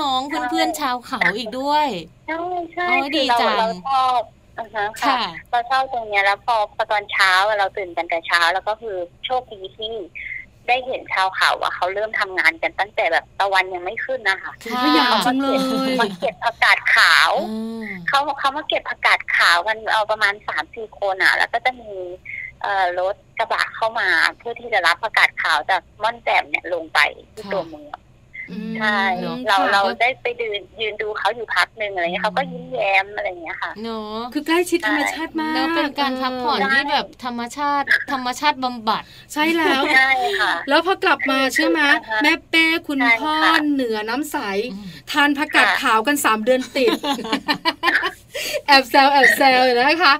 น้องๆเพื่อนๆชาวเขาอีกด้วยใช่ใช่คือเราเราชอบนะคะเราชอบตรงเนี้ยแล้วพอตอนเช้าเราตื่นกันแต่เช้าแล้วก็คือโชคดีที่ได้เห็นชาวเขาว่าเขาเริ่มทำงานกันตั้งแต่แบบตะวันยังไม่ขึ้นนะคะเขามาเก็บมาเก็บผักกาดขาวเขาเขามาเก็บผักกาดขาวกันเอาประมาณสามสี่คนอ่ะแล้วก็จะมีรถกระบะเข้ามาเพื่อที่จะรับผักกาดขาวจากม่อนแจ่มเนี่ยลงไปที่ตัวเมืองใช่เราเราได้ไปยืนยืนดูเขาอยู่พักหนึ่งอะไรเงี้ยเขาก็ยิ้มแย้มอะไรเงี้ยค่ะเนอะคือใกล้ชิดธรรมชาติมากแล้วเป็นการพักผ่อนที่แบบธรรมชาติธรรมชาติบำบัดใช่แล้วใช่ค่ะแล้วพอกลับมาใช่ไหมแม่เป้คุณพ่อเหนือน้ำใสทานผักกาดขาวกันสามเดือนติดแอบแซวแอบแซวนะคะ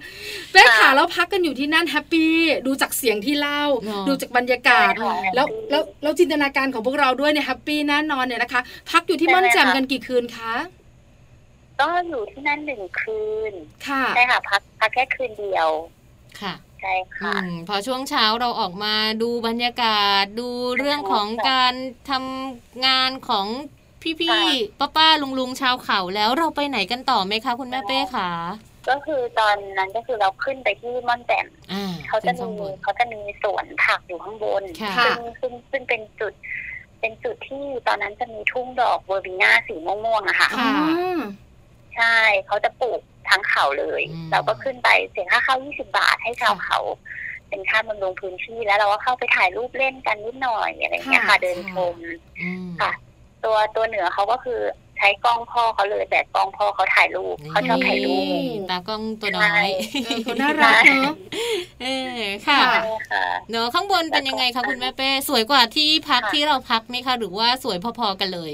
แม่ขาแล้วพักกันอยู่ที่นั่นแฮปปี้ดูจากเสียงที่เล่าดูจากบรรยากาศแล้วแล้วแล้วจินตนาการของพวกเราด้วยเนี่ยแฮปปี้แน่นอนเนี่ยนะคะพักอยู่ที่ม่อนแจ่มกันกี่คืนคะก็อยู่ที่นั่นหนึ่งคืนค่ะใช่ค่ะพักพักแค่คืนเดียวค่ะใช่ค่ะพอช่วงเช้าเราออกมาดูบรรยากาศดูเรื่องของการทำงานของพี่ๆป้าๆลุงๆชาวเขาแล้วเราไปไหนกันต่อไหมคะคุณแม่เป้คะก็คือตอนนั้นก็คือเราขึ้นไปที่ม่อนแจ่มเขาจะมีเขาจะมีสวนผักอยู่ข้างบนซึ่งซึ่งซึ่งเป็นจุดเป็นจุดที่ตอนนั้นจะมีทุ่งดอกเวอร์บิน่าสีม่วงๆอะค่ะใช่เขาจะปลูกทั้งเขาเลยเราก็ขึ้นไปเสียค่าเข้ายี่สิบบาทให้ชาวเขาเป็นค่าบำรุงพื้นที่แล้วเราก็เข้าไปถ่ายรูปเล่นกันนิดหน่อยอะไรอย่างเงี้ยค่ะเดินชมค่ะตัวตัวเหนือเขาก็คือใช้กล้องพ่อเขาเลยแบบกล้องพ่อเขาถ่ายรูปเขาชอบถ่ายรูปตากล้องตัวน้อยเขาน่ารักเนาะเออค่ะเนาะข้างบนเป็นยังไงคะคุณแม่เป้สวยกว่าที่พักที่เราพักไหมคะหรือว่าสวยพอๆกันเลย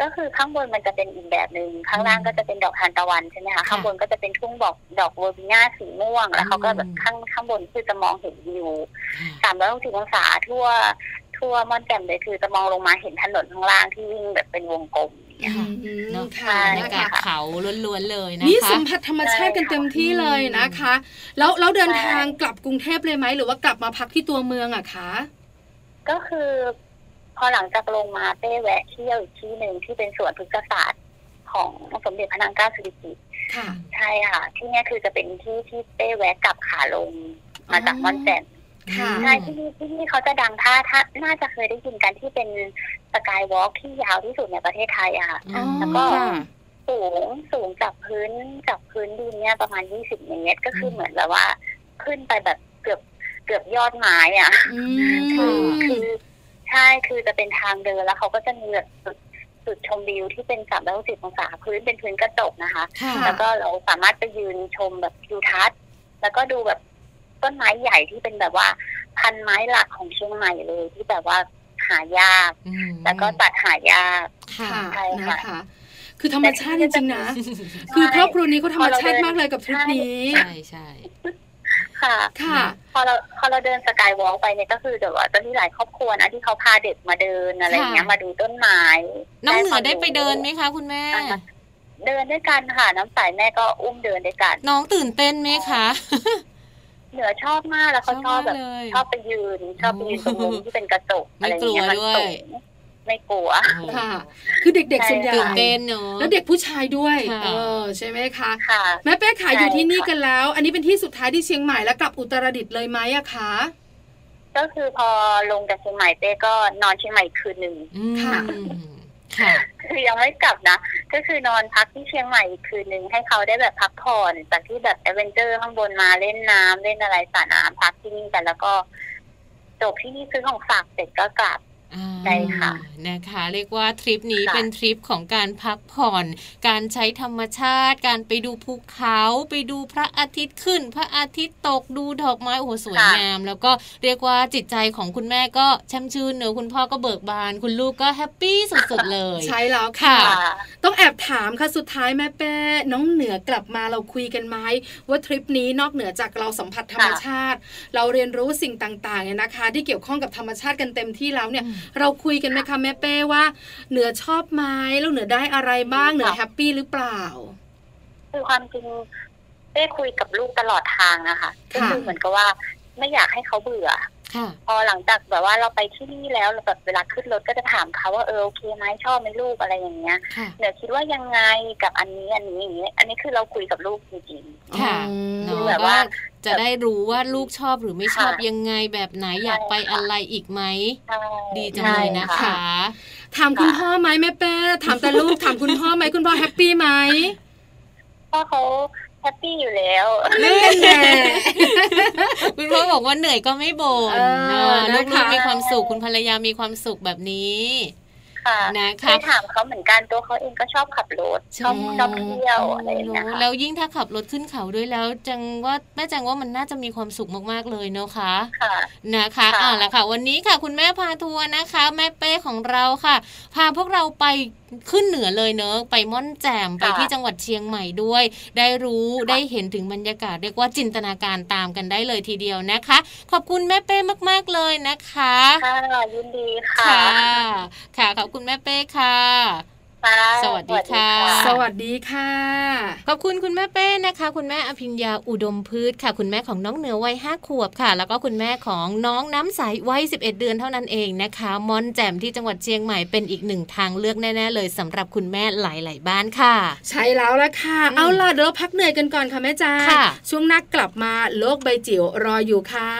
ก็คือข้างบนมันจะเป็นอีกแบบนึงข้างล่างก็จะเป็นดอกทานตะวันใช่ไหมคะข้างบนก็จะเป็นทุ่งดอกดอกเวอร์บิน่าสีม่วงแล้วเขาก็แบบข้างข้างบนคือจะมองเห็นวิวสามร้อยหกสิบองศาทั่วทั่วม่อนแจ่มเลยคือจะมองลงมาเห็นถนนข้างล่างที่วิ่งแบบเป็นวงกลมน้องค่ะบรรยากาศเขาล้วนๆเลยนะคะนี่สัมผัสธรรมชาติกันเต็มที่เลยนะคะแล้วแล้วเดินทางกลับกรุงเทพเลยไหมหรือว่ากลับมาพักที่ตัวเมืองอะคะก็คือพอหลังจากลงมาเป้แวะเที่ยวอีกที่หนึ่งที่เป็นสวนพฤกษศาสตร์ของสมเด็จพระนางเจ้าสิริกิติ์ค่ะใช่ค่ะที่นี่คือจะเป็นที่ที่เป้แวะกลับขาลงมาจากม่อนแจ่มใช่ที่นี่ที่นี่เขาจะดังท่าท่าน่าจะเคยได้ยินกันที่เป็นสกายวอล์กที่ยาวที่สุดในประเทศไทยอะค่ะแล้วก็สูงสูงจากพื้นจากพื้นดินเนี่ยประมาณยี่สิบเมตรก็คือเหมือนแบบว่าขึ้นไปแบบเกือบเกือบยอดไม้อะคือคือใช่คือจะเป็นทางเดินแล้วเขาก็จะมีแบบจุดจุดชมวิวที่เป็นสามร้อยหกสิบองศาพื้นเป็นพื้นกระจกนะคะแล้วก็เราสามารถไปยืนชมแบบทิวทัศน์แล้วก็ดูแบบต้นไม้ใหญ่ที่เป็นแบบว่าพันไม้หลักของเชียงใหม่เลยที่แบบว่าหายากแล้วก็ตัดหายากใช่ค่ะคือธรรมชาติจริงๆนะคือครอบครัวนี้เขาธรรมชาติมากเลยกับทริปนี้ใช่ใช่ค่ะค่ะพอเราพอเราเดินสกายวอล์กไปเนี่ยก็คือแบบว่าจะมีหลายครอบครัวนะที่เขาพาเด็กมาเดินอะไรเงี้ยมาดูต้นไม้น้องเหนือได้ไปเดินไหมคะคุณแม่เดินด้วยกันค่ะน้ำใสแม่ก็อุ้มเดินด้วยกันน้องตื่นเต้นไหมคะเหนือชอบมากแล้วเขาชอบแบบชอบไปยืนชอบไปยืนตรงมุมที่เป็นกระจกอะไรเงี้ยมันสูงไม่กลัวค่ะคือเด็กๆส่วนใหญ่ตื่นเต้นเนอะแล้วเด็กผู้ชายด้วยเออใช่ไหมคะแม่เป้ขายอยู่ที่นี่กันแล้วอันนี้เป็นที่สุดท้ายที่เชียงใหม่แล้วกลับอุตรดิตถ์เลยไหมอะคะก็คือพอลงจากเชียงใหม่เป้ก็นอนเชียงใหม่คืนหนึ่งค่ะคือยังไม่กลับนะก็คือนอนพักที่เชียงใหม่คืนนึงให้เขาได้แบบพักผ่อนจากที่แบบแอดเวนเจอร์ข้างบนมาเล่นน้ำเล่นอะไรสระน้ำพักที่นี่กันแล้วก็จบที่นี่ซื้อของฝากเสร็จก็กลับ ใช่ค่ะนะคะเรียกว่าทริปนี้เป็นทริปของการพักผ่อนการใช้ธรรมชาติการไปดูภูเขาไปดูพระอาทิตย์ขึ้นพระอาทิตย์ตกดูดอกไม้โอ้โหสวยงามแล้วก็เรียกว่าจิตใจของคุณแม่ก็แช่มชื่นเนอะคุณพ่อก็เบิกบานคุณลูกก็แฮปปี้สุดๆเลยใช่แล้วค่ะต้องแอบถามค่ะสุดท้ายแม่แป้น้องเหนือกลับมาเราคุยกันไหมว่าทริปนี้นอกเหนือจากเราสัมผัสธรรมชาติเราเรียนรู้สิ่งต่างๆเนี่ยนะคะที่เกี่ยวข้องกับธรรมชาติกันเต็มที่แล้วเนี่ยเราคุยกันไหมคะแม่เป้ว่าเหนือชอบไหมแล้วเหนือได้อะไรบ้างเหนือแฮปปี้หรือเปล่าคือความจริงเป้คุยกับลูกตลอดทางนะคะก็คือเหมือนกับว่าไม่อยากให้เขาเบื่อพอหลังจากแบบว่าเราไปที่นี่แล้วแบบเวลาขึ้นรถก็จะถามเขาว่าเออโอเคไหมชอบไหมลูกอะไรอย่างเงี้ยเหนือคิดว่ายังไงกับอันนี้อันนี้อย่างเงี้ยอันนี้คือเราคุยกับลูกจริงๆค่ะแบบว่าจะได้รู้ว่าลูกชอบหรือไม่ชอบยังไงแบบไหนอยากไปอะไรอีกไหมดีจังเลยนะคะถามคุณพ่อไหมแม่แป้ถามแต่ลูกถามคุณพ่อไหมคุณพ่อแฮปปี้ไหมพ่อเขาแฮปปี้อยู่แล้วเล่นแน่คุณพ่อบอกว่าเหนื่อยก็ไม่บ่นลูกๆมีความสุขคุณภรรยามีความสุขแบบนี้นะคะถามเขาเหมือนกันตัวเขาเองก็ชอบขับรถชอบชอบเที่ยวอะไรอย่างเงี้ยแล้วยิ่งถ้าขับรถขึ้นเขาด้วยแล้วจังว่าแม่จังว่ามันน่าจะมีความสุขมากๆเลยเนาะค่ะนะคะอ่ะแล้วค่ะวันนี้ค่ะคุณแม่พาทัวร์นะคะแม่เป้ของเราค่ะพาพวกเราไปขึ้นเหนือเลยเนอะไปม่อนแจ่มไปที่จังหวัดเชียงใหม่ด้วยได้รู้ได้เห็นถึงบรรยากาศเรียกว่าจินตนาการตามกันได้เลยทีเดียวนะคะขอบคุณแม่เป้มากๆเลยนะคะค่ะยินดีค่ะค่ะขอบคุณแม่เป้ค่ะสวัสดีค่ะสวัสดีค่ะขอบคุณคุณแม่เป้นะคะคุณแม่อภิญญาอุดมพืชค่ะคุณแม่ของน้องเหนือวัยห้าขวบค่ะแล้วก็คุณแม่ของน้องน้ำใสวัยสิบเอ็ดเดือนเท่านั้นเองนะคะม่อนแจ่มที่จังหวัดเชียงใหม่เป็นอีกหนึ่งทางเลือกแน่ๆเลยสำหรับคุณแม่หลายๆบ้านค่ะใช่แล้วละค่ะเอาล่ะเดี๋ยวพักเหนื่อยกันก่อนค่ะแม่จ้าช่วงนักกลับมาโลกใบจิ๋วรออยู่ค่ะ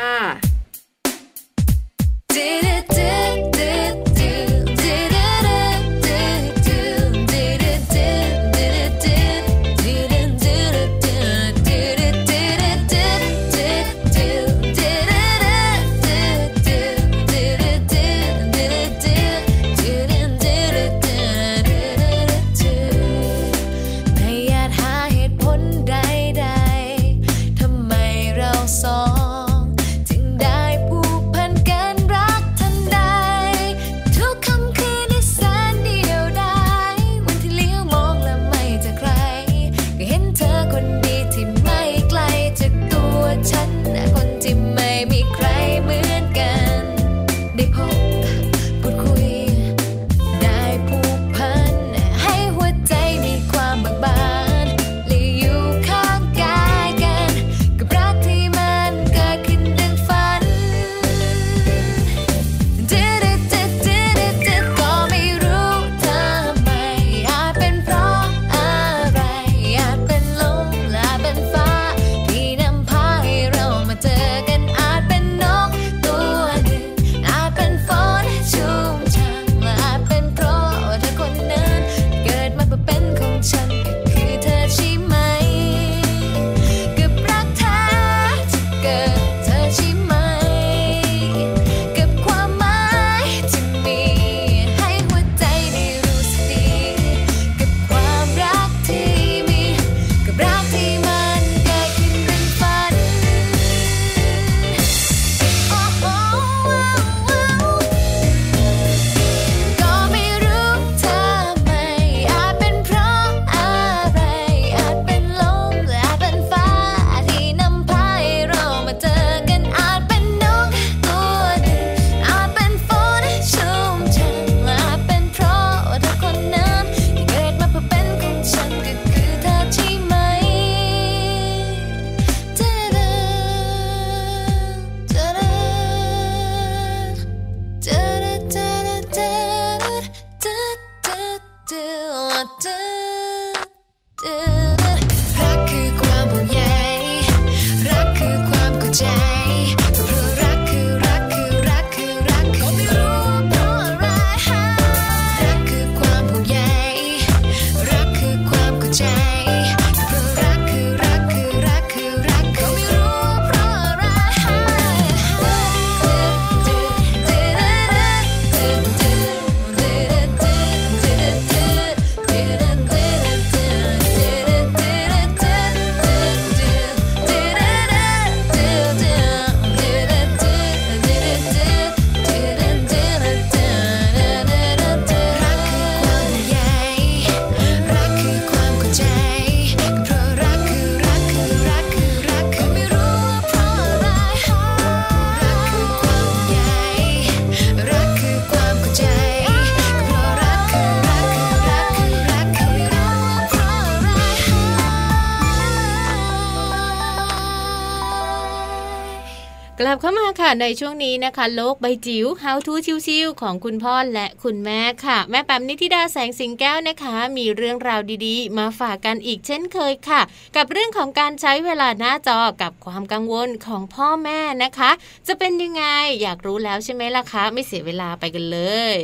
กลับเข้ามาค่ะในช่วงนี้นะคะโลกใบจิ๋ว How to ชิวๆของคุณพ่อและคุณแม่ค่ะแม่แปมนิธิดาแสงสิงแก้วนะคะมีเรื่องราวดีๆมาฝากกันอีกเช่นเคยค่ะกับเรื่องของการใช้เวลาหน้าจอกับความกังวลของพ่อแม่นะคะจะเป็นยังไงอยากรู้แล้วใช่ไหมล่ะคะไม่เสียเวลาไปกันเลย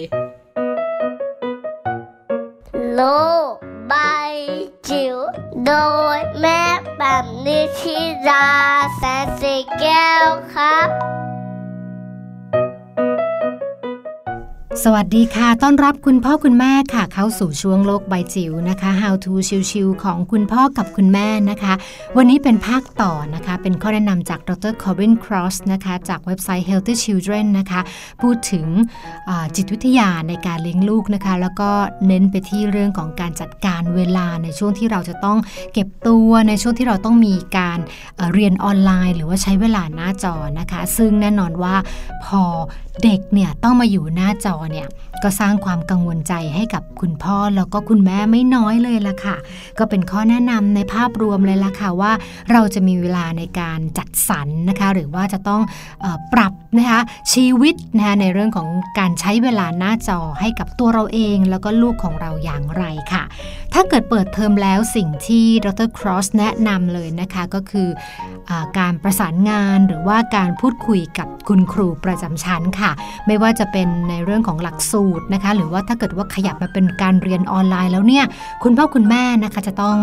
โลกใบจิ๋วโดยแม่แปมนิธิดาแสนสีแก้วครับสวัสดีค่ะต้อนรับคุณพ่อคุณแม่ค่ะเข้าสู่ช่วงโลกใบจิ๋วนะคะ How to ชิวๆของคุณพ่อกับคุณแม่นะคะวันนี้เป็นภาคต่อนะคะเป็นข้อแนะนำจากดร.คอรินครอสนะคะจากเว็บไซต์ Healthy Children นะคะพูดถึงจิตวิทยาในการเลี้ยงลูกนะคะแล้วก็เน้นไปที่เรื่องของการจัดการเวลาในช่วงที่เราจะต้องเก็บตัวในช่วงที่เราต้องมีการเรียนออนไลน์หรือว่าใช้เวลาหน้าจอนะคะซึ่งแน่นอนว่าพอเด็กเนี่ยต้องมาอยู่หน้าจอเนี่ยก็สร้างความกังวลใจให้กับคุณพ่อแล้วก็คุณแม่ไม่น้อยเลยล่ะค่ะก็เป็นข้อแนะนำในภาพรวมเลยล่ะค่ะว่าเราจะมีเวลาในการจัดสรรนะคะหรือว่าจะต้องเอ่อปรับนะคะชีวิตนะคะในเรื่องของการใช้เวลาหน้าจอให้กับตัวเราเองแล้วก็ลูกของเราอย่างไรค่ะถ้าเกิดเปิดเทอมแล้วสิ่งที่ดร.ครอสแนะนำเลยนะคะก็คือการประสานงานหรือว่าการพูดคุยกับคุณครูประจำชั้นค่ะไม่ว่าจะเป็นในเรื่องของหลักสูตรนะคะหรือว่าถ้าเกิดว่าขยับมาเป็นการเรียนออนไลน์แล้วเนี่ยคุณพ่อคุณแม่นะคะจะต้อง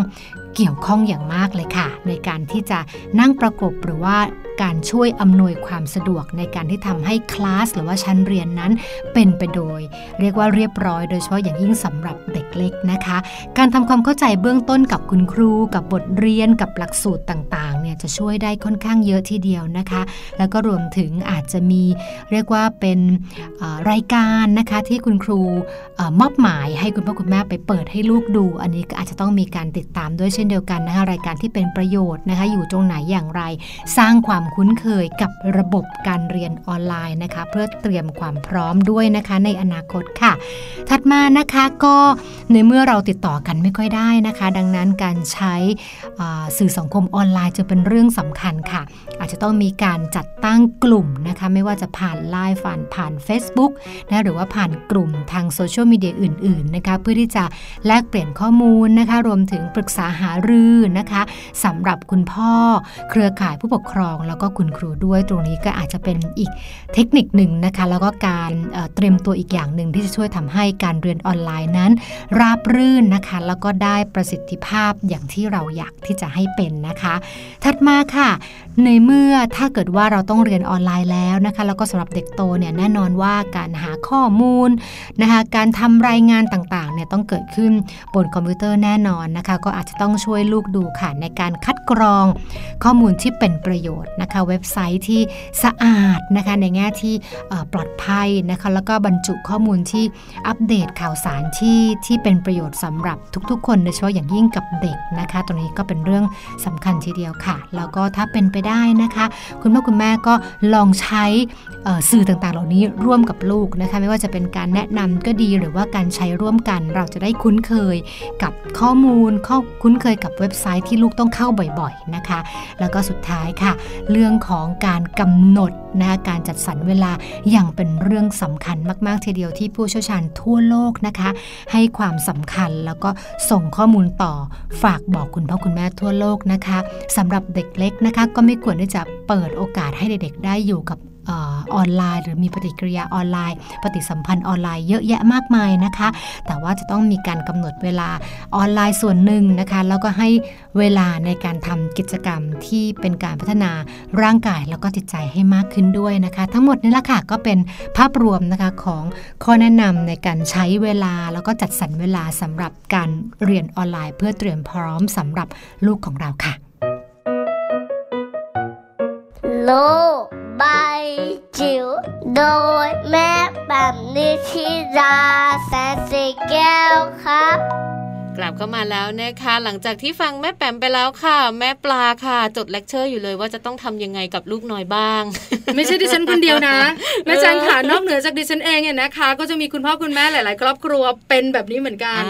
เกี่ยวข้องอย่างมากเลยค่ะในการที่จะนั่งประกบหรือว่าการช่วยอำนวยความสะดวกในการที่ทำให้คลาสหรือว่าชั้นเรียนนั้นเป็นไปโดยเรียกว่าเรียบร้อยโดยเฉพาะอย่างยิ่งสำหรับเด็กเล็กนะคะการทำความเข้าใจเบื้องต้นกับคุณครูกับบทเรียนกับหลักสูตรต่างๆเนี่ยจะช่วยได้ค่อนข้างเยอะทีเดียวนะคะแล้วก็รวมถึงอาจจะมีเรียกว่าเป็นรายการนะคะที่คุณครูมอบหมายให้คุณพ่อคุณแม่ไปเปิดให้ลูกดูอันนี้ก็อาจจะต้องมีการติดตามด้วยเช่นเดียวกันนะคะรายการที่เป็นประโยชน์นะคะอยู่ตรงไหนอย่างไรสร้างความคุ้นเคยกับระบบการเรียนออนไลน์นะคะเพื่อเตรียมความพร้อมด้วยนะคะในอนาคตค่ะถัดมานะคะก็ในเมื่อเราติดต่อกันไม่ค่อยได้นะคะดังนั้นการใช้สื่อสังคมออนไลน์จะเป็นเรื่องสำคัญค่ะอาจจะต้องมีการจัดตั้งกลุ่มนะคะไม่ว่าจะผ่านไลน์ผ่านผ่าน Facebook นะหรือว่าผ่านกลุ่มทางโซเชียลมีเดียอื่นๆนะคะเพื่อที่จะแลกเปลี่ยนข้อมูลนะคะรวมถึงปรึกษาหารือนะคะสำหรับคุณพ่อเครือข่ายผู้ปกครองแล้วก็คุณครูด้วยตรงนี้ก็อาจจะเป็นอีกเทคนิคหนึ่งนะคะแล้วก็การเตรียมตัวอีกอย่างหนึ่งที่จะช่วยทำให้การเรียนออนไลน์นั้นราบรื่นนะคะแล้วก็ได้ประสิทธิภาพอย่างที่เราอยากที่จะให้เป็นนะคะถัดมาค่ะในเมื่อถ้าเกิดว่าเราต้องเรียนออนไลน์แล้วนะคะแล้วก็สำหรับเด็กโตเนี่ยแน่นอนว่าการหาข้อมูลนะคะการทำรายงานต่างๆเนี่ยต้องเกิดขึ้นบนคอมพิวเตอร์แน่นอนนะคะก็อาจจะต้องช่วยลูกดูค่ะในการคัดกรองข้อมูลที่เป็นประโยชน์นะคะเว็บไซต์ที่สะอาดนะคะในแง่ที่ปลอดภัยนะคะแล้วก็บรรจุข้อมูลที่อัปเดตข่าวสารที่ที่เป็นประโยชน์สำหรับทุกๆคนโดยเฉพาะอย่างยิ่งกับเด็กนะคะตรงนี้ก็เป็นเรื่องสำคัญทีเดียวค่ะแล้วก็ถ้าเป็นไปได้นะคะคุณพ่อคุณแม่ก็ลองใช้สื่อต่างๆเหล่านี้ร่วมกับลูกนะคะไม่ว่าจะเป็นการแนะนำก็ดีหรือว่าการใช้ร่วมกันเราจะได้คุ้นเคยกับข้อมูลคุ้นเคยกับเว็บไซต์ที่ลูกต้องเข้าบ่อยๆนะคะแล้วก็สุดท้ายค่ะเรื่องของการกำหนดนะคะการจัดสรรเวลาอย่างเป็นเรื่องสำคัญมากๆทีเดียวที่ผู้เชี่ยวชาญทั่วโลกนะคะให้ความสำคัญแล้วก็ส่งข้อมูลต่อฝากบอกคุณพ่อคุณแม่ทั่วโลกนะคะสำหรับเด็กเล็กนะคะก็ไม่ควรที่จะเปิดโอกาสให้เด็กๆได้อยู่กับออนไลน์หรือมีปฏิกิริยาออนไลน์ปฏิสัมพันธ์ออนไลน์เยอะแยะมากมายนะคะแต่ว่าจะต้องมีการกำหนดเวลาออนไลน์ส่วนหนึ่งนะคะแล้วก็ให้เวลาในการทำกิจกรรมที่เป็นการพัฒนาร่างกายแล้วก็จิตใจให้มากขึ้นด้วยนะคะทั้งหมดนี่แหละค่ะก็เป็นภาพรวมนะคะของข้อแนะนำในการใช้เวลาแล้วก็จัดสรรเวลาสำหรับการเรียนออนไลน์เพื่อเตรียมพร้อมสำหรับลูกของเราค่ะโลกใบจิ๋วโดยแม่แปมนิธิดาแสนสีแก้วครับก กลับเข้ามาแล้วนะคะหลังจากที่ฟังแม่แปมไปแล้วค่ะแม่ปลาค่ะจดเลคเชอร์อยู่เลยว่าจะต้องทำยังไงกับลูกน้อยบ้างไม่ใช่ดิฉันคนเดียวนะแม่จังค่ะนอกเหนือจากดิฉันเองเนี่ยนะคะก็จะมีคุณพ่อคุณแม่หลายๆครอบครัวเป็นแบบนี้เหมือนกัน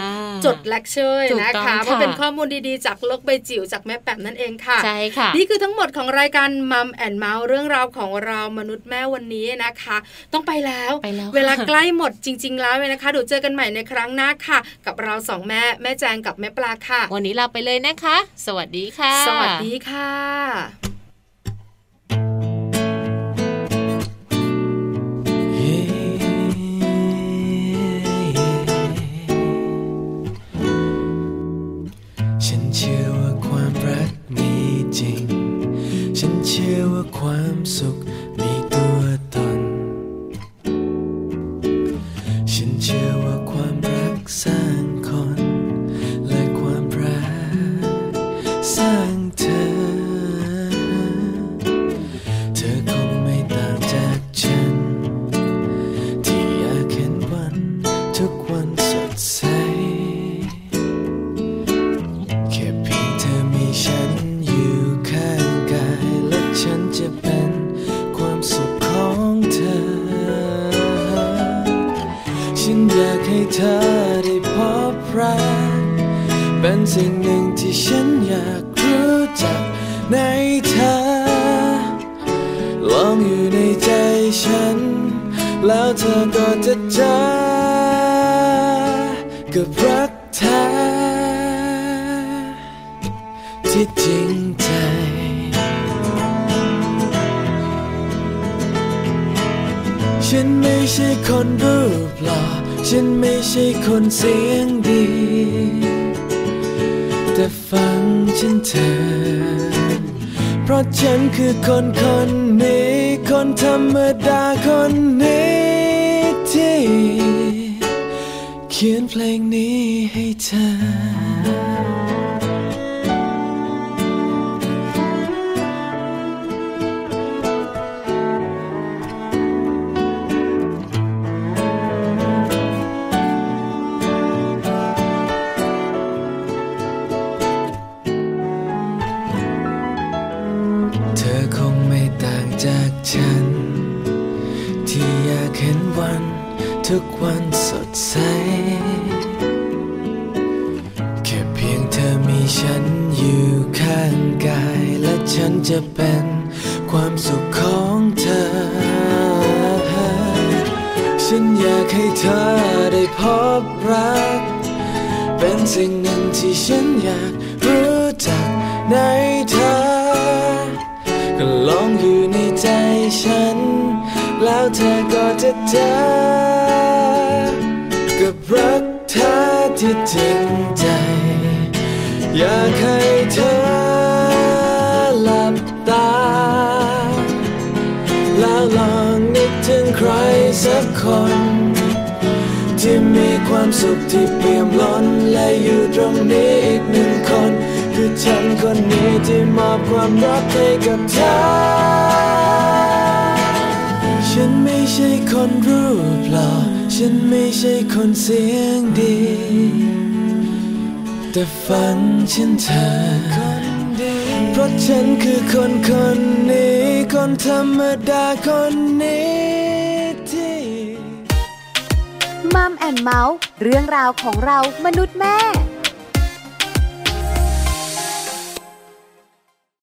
จดเลคเชอร์นะคะเพราะเป็นข้อมูลดีๆจากโลกใบจิ๋วจากแม่แปมนั่นเองค่ะใช่ค่ะนี่คือทั้งหมดของรายการ Mom and Mouse เรื่องราวของเรามนุษย์แม่วันนี้นะคะต้องไปแล้วเวลาใกล้หมดจริงๆแล้วเลยนะคะเดี๋ยวเจอกันใหม่ในครั้งหน้าค่ะกับเราสองแม่แม่แจงกับแม่ปลาค่ะวันนี้ลาไปเลยนะคะสวัสดีค่ะสวัสดีค่ะฉันเชื่อว่าความรักมีจริงฉันเชื่อว่าความสุขมีตัวตนฉันเชื่อว่าความรักสร้างคนและความรักสร้างเธอเธอคงไม่ต่างจากฉันที่อยากเห็นวันทุกวันสดใสแค่เพียงเธอมีฉันอยู่ข้างกายและฉันจะเป็นความสุขของเธอฉันอยากให้เธอได้พบรักเป็นสิ่งหนึ่งที่ฉันอยากรู้จักในเธอลองอยู่ในใจฉันแล้วเธอก็จะเจอกับรักแท้ที่จริงใจฉันไม่ใช่คนรูปหล่อฉันไม่ใช่คนเสียงดีแต่ฟังฉันเถอะเพราะฉันคือคนคนนี้คนธรรมดาคนนี้ที่เขียนเพลงนี้ให้เธอจากฉันที่อยากเห็นวันทุกวันสดใสแค่เพียงเธอมีฉันอยู่ข้างกายและฉันจะเป็นความสุขของเธอฉันอยากให้เธอได้พบรักเป็นสิ่งหนึ่งที่ฉันอยากรู้จักในเธอก็ลองอยู่ในใจฉันแล้วเธอก็จะเจอกับรักเธอที่จริงใจอยากให้เธอหลับตาแล้วลองนึกถึงใครสักคนที่มีความสุขที่เปี่ยมล้นและอยู่ตรงนี้อีกหนึ่งคนคือฉันคนนี้ที่มอบความรักให้กับเธอฉันไม่ใช่คนรูปหล่อฉันไม่ใช่คนเสียงดีแต่ฝันฉันเธอเพราะฉันคือคนคนนี้คนธรรมดาคนนี้ที่ Mom and Mouse เรื่องราวของเรามนุษย์แม่